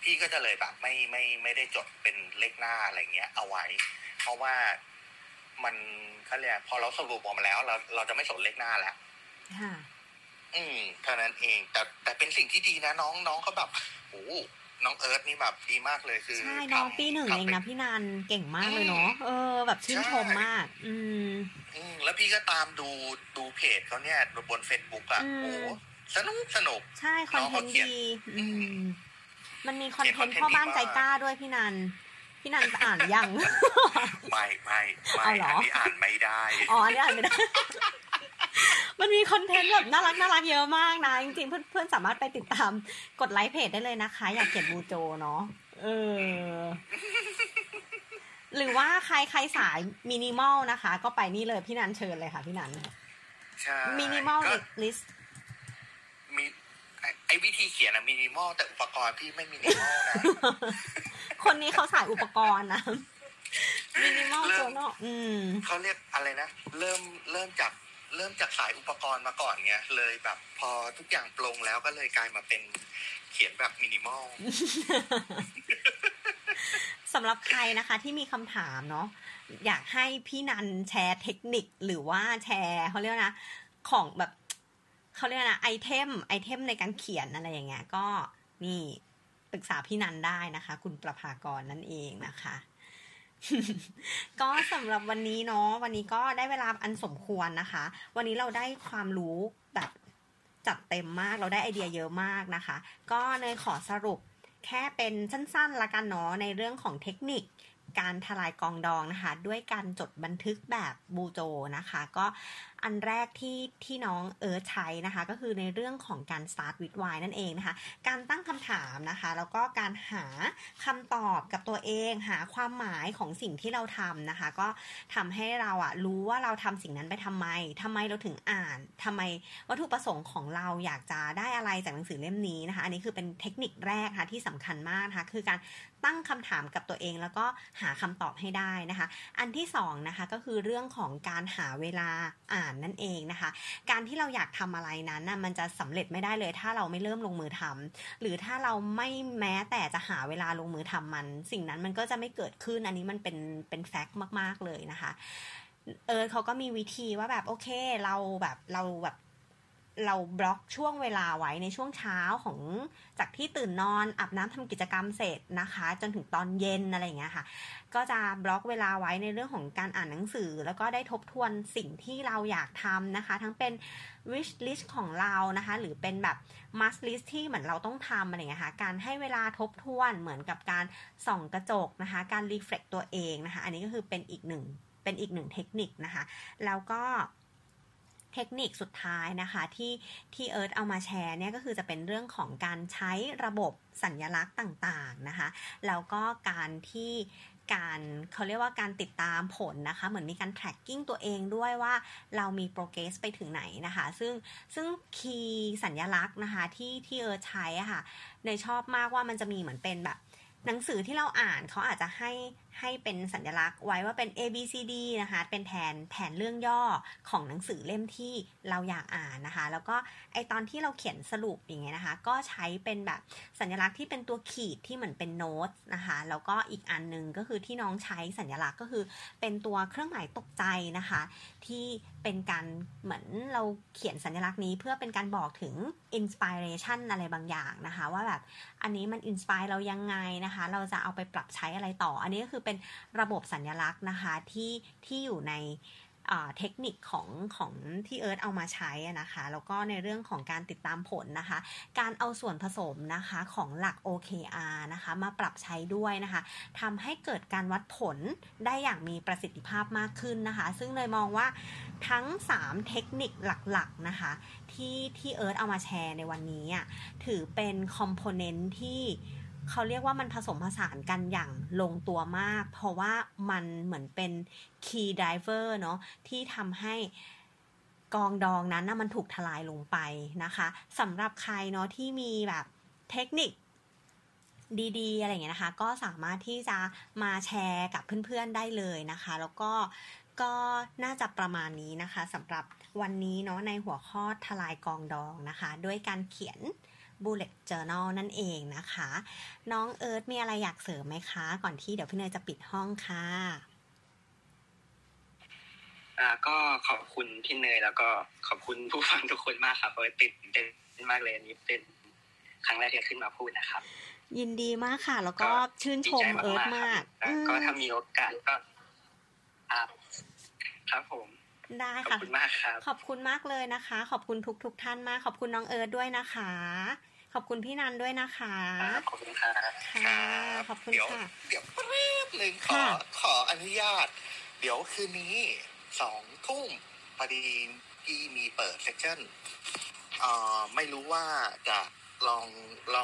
พี่ก็จะเลยแบบไม่ได้จดเป็นเลขหน้าอะไรเงี้ยเอาไว้เพราะว่ามันเขาเรียกพอเราสรุปออกมาแล้วเราจะไม่สนเลขหน้าแล้วเท่านั้นเองแต่เป็นสิ่งที่ดีนะน้องเขาแบบโอ้น้องเอิร์ธนี่แบบดีมากเลยคือใช่น้องปีหนึ่งเองนะพี่นันเก่งมากเลยเนาะแบบชื่นชมมากแล้วพี่ก็ตามดูเพจเขาเนี่ยบน Facebook อ่ะโอ้สนุกใช่คอนเทนต์ดีมันมีคอนเทนต์พ่อบ้านใจกล้าด้วยพี่นันอ่านยังไม่อันนี้อ่านไม่ได้มันมีคอนเทนต์แบบน่ารักเยอะมากนะจริงๆเพื่อนสามารถไปติดตามกดไลค์เพจได้เลยนะคะอยากเขียนบูโจเนาะหรือว่าใครสายมินิมอลนะคะก็ไปนี่เลยพี่นันเชิญเลยค่ะพี่นันใช่มินิมอลลิสต์มีไอ้วิธีเขียนอะมินิมอลแต่อุปกรณ์พี่ไม่มินิมอลนะคนนี้เขาสายอุปกรณ์นะมินิมอลโจเนาะเขาเรียกอะไรนะเริ่มจากสายอุปกรณ์มาก่อนไงเลยแบบพอทุกอย่างปลงแล้วก็เลยกลายมาเป็นเขียนแบบมินิมอลสำหรับใครนะคะที่มีคำถามเนาะอยากให้พี่นันแชร์เทคนิคหรือว่าแชร์เขาเรียกนะของแบบเขาเรียกนะไอเทมในการเขียนอะไรอย่างเงี้ยก็นี่ปรึกษาพี่นันได้นะคะคุณประภากรนั่นเองนะคะก็สำหรับวันนี้เนาะวันนี้ก็ได้เวลาอันสมควรนะคะวันนี้เราได้ความรู้แบบจัดเต็มมากเราได้ไอเดียเยอะมากนะคะก็เลยขอสรุปแค่เป็นสั้นๆละกันเนาะในเรื่องของเทคนิคการทลายกองดองนะคะด้วยการจดบันทึกแบบบูโจนะคะก็อันแรกที่น้องใช้นะคะก็คือในเรื่องของการ start with why นั่นเองนะคะการตั้งคำถามนะคะแล้วก็การหาคำตอบกับตัวเองหาความหมายของสิ่งที่เราทำนะคะก็ทำให้เราอะรู้ว่าเราทำสิ่งนั้นไปทำไมเราถึงอ่านทำไมวัตถุประสงค์ของเราอยากจะได้อะไรจากหนังสือเล่มนี้นะคะอันนี้คือเป็นเทคนิคแรกค่ะที่สำคัญมากนะคะคือการตั้งคำถามกับตัวเองแล้วก็หาคำตอบให้ได้นะคะอันที่สองนะคะก็คือเรื่องของการหาเวลาอ่านนั่นเองนะคะการที่เราอยากทำอะไรนั้นนะมันจะสำเร็จไม่ได้เลยถ้าเราไม่เริ่มลงมือทำหรือถ้าเราไม่แม้แต่จะหาเวลาลงมือทำมันสิ่งนั้นมันก็จะไม่เกิดขึ้นอันนี้มันเป็นแฟกต์มากๆเลยนะคะเขาก็มีวิธีว่าแบบโอเคเราบล็อกช่วงเวลาไว้ในช่วงเช้าของจากที่ตื่นนอนอาบน้ำทำกิจกรรมเสร็จนะคะจนถึงตอนเย็นอะไรอย่างเงี้ยค่ะก็จะบล็อกเวลาไว้ในเรื่องของการอ่านหนังสือแล้วก็ได้ทบทวนสิ่งที่เราอยากทำนะคะทั้งเป็น wish list ของเรานะคะหรือเป็นแบบ must list ที่เหมือนเราต้องทำอะไรอย่างเงี้ยค่ะการให้เวลาทบทวนเหมือนกับการส่องกระจกนะคะการ reflect ตัวเองนะคะอันนี้ก็คือเป็นอีกหนึ่งเทคนิคนะคะแล้วก็เทคนิคสุดท้ายนะคะที่เอิร์ธเอามาแชร์เนี่ยก็คือจะเป็นเรื่องของการใช้ระบบสัญลักษณ์ต่างๆนะคะแล้วก็การเขาเรียกว่าการติดตามผลนะคะเหมือนมีการ tracking ตัวเองด้วยว่าเรามี progress ไปถึงไหนนะคะซึ่งคีย์สัญลักษณ์นะคะที่เอิร์ธใช้อะค่ะเนยชอบมากว่ามันจะมีเหมือนเป็นแบบหนังสือที่เราอ่านเขาอาจจะให้เป็นสัญลักษณ์ไว้ว่าเป็น A B C D นะคะเป็นแผนเรื่องย่อของหนังสือเล่มที่เราอยากอ่านนะคะแล้วก็ไอตอนที่เราเขียนสรุปอย่างเงี้ยนะคะก็ใช้เป็นแบบสัญลักษณ์ที่เป็นตัวขีดที่เหมือนเป็นโน้ตนะคะแล้วก็อีกอันนึงก็คือที่น้องใช้สัญลักษณ์ก็คือเป็นตัวเครื่องหมายตกใจนะคะที่เป็นการเหมือนเราเขียนสัญลักษณ์นี้เพื่อเป็นการบอกถึง inspiration อะไรบางอย่างนะคะว่าแบบอันนี้มัน inspire เรายังไงนะคะเราจะเอาไปปรับใช้อะไรต่ออันนี้ก็คือเป็นระบบสัญลักษณ์นะคะที่อยู่ในเทคนิคของที่เอิร์ธเอามาใช้นะคะแล้วก็ในเรื่องของการติดตามผลนะคะการเอาส่วนผสมนะคะของหลัก OKR นะคะมาปรับใช้ด้วยนะคะทำให้เกิดการวัดผลได้อย่างมีประสิทธิภาพมากขึ้นนะคะซึ่งเลยมองว่าทั้ง3เทคนิคหลักๆนะคะที่เอิร์ธเอามาแชร์ในวันนี้ถือเป็นคอมโพเนนต์ที่เขาเรียกว่ามันผสมผสานกันอย่างลงตัวมากเพราะว่ามันเหมือนเป็น key driver เนาะที่ทำให้กองดองนั้นมันถูกทลายลงไปนะคะสำหรับใครเนาะที่มีแบบเทคนิค ดีๆอะไรอย่างเงี้ยนะคะก็สามารถที่จะมาแชร์กับเพื่อนๆได้เลยนะคะแล้วก็น่าจะประมาณนี้นะคะสำหรับวันนี้เนาะในหัวข้อทลายกองดองนะคะด้วยการเขียน bullet journal นั่นเองนะคะน้องเอิร์ธมีอะไรอยากเสริมไหมคะก่อนที่เดี๋ยวพี่เนยจะปิดห้องค่ะก็ขอบคุณพี่เนยแล้วก็ขอบคุณผู้ฟังทุกคนมากค่ะเพราะติดเต้นมากเลยอันนี้เป็นครั้งแรกที่ขึ้นมาพูดนะครับยินดีมากค่ะแล้วก็ชื่นชมเอิร์ธมากก็ถ้ามีโอกาสก็ครับผมได้ค่ะขอบคุณมากครับขอบคุณมากเลยนะคะขอบคุณทุกท่านมากขอบคุณน้องเอิร์ธด้วยนะคะขอบคุณพี่นันด้วยนะคะขอบคุณค่ะขอบคุณค่ะเดี๋ยวแป๊บนึงขออนุญาตเดี๋ยวคืนนี้ 2 ทุ่มพอดีที่มีเปิดเซสชั่นไม่รู้ว่าจะลอ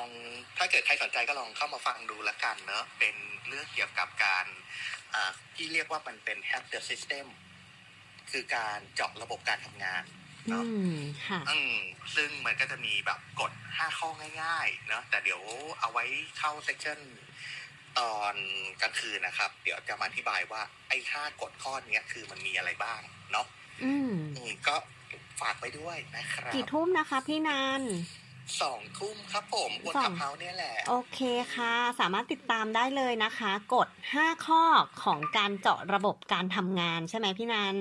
งถ้าเกิดใครสนใจก็ลองเข้ามาฟังดูละกันเนอะเป็นเรื่องเกี่ยวกับการที่เรียกว่ามันเป็น hack the system คือการเจาะระบบการทำงานเนาะซึ่งมันก็จะมีแบบกฎ5ข้อง่ายๆเนาะแต่เดี๋ยวเอาไว้เข้าเซสชั่นตอนกลางคืนนะครับเดี๋ยวจะมาอธิบายว่าไอ้5กฎข้อนี้คือมันมีอะไรบ้างเนาะก็ฝากไว้ด้วยนะครับกี่ทุ่มนะคะพี่นัน2 ทุ่มครับผมบนคลับเฮาส์เนี่ยแหละโอเคค่ะสามารถติดตามได้เลยนะคะกฎ5ข้อของการเจาะระบบการทำงานใช่ไหมพี่นัน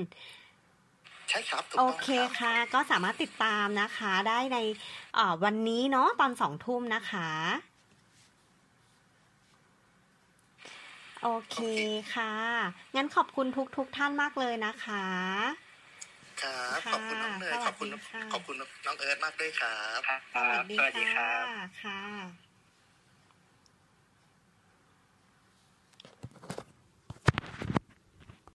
ใช่ครับโอเคค่ะก็สามารถติดตามนะคะได้ในวันนี้เนาะตอน 20:00 น.นะคะโอเคค่ะงั้นขอบคุณทุกท่านมากเลยนะคะครับขอบคุณน้องเนยขอบคุณน้องเอิร์ธมากด้วยครับสวัสดีค่ะ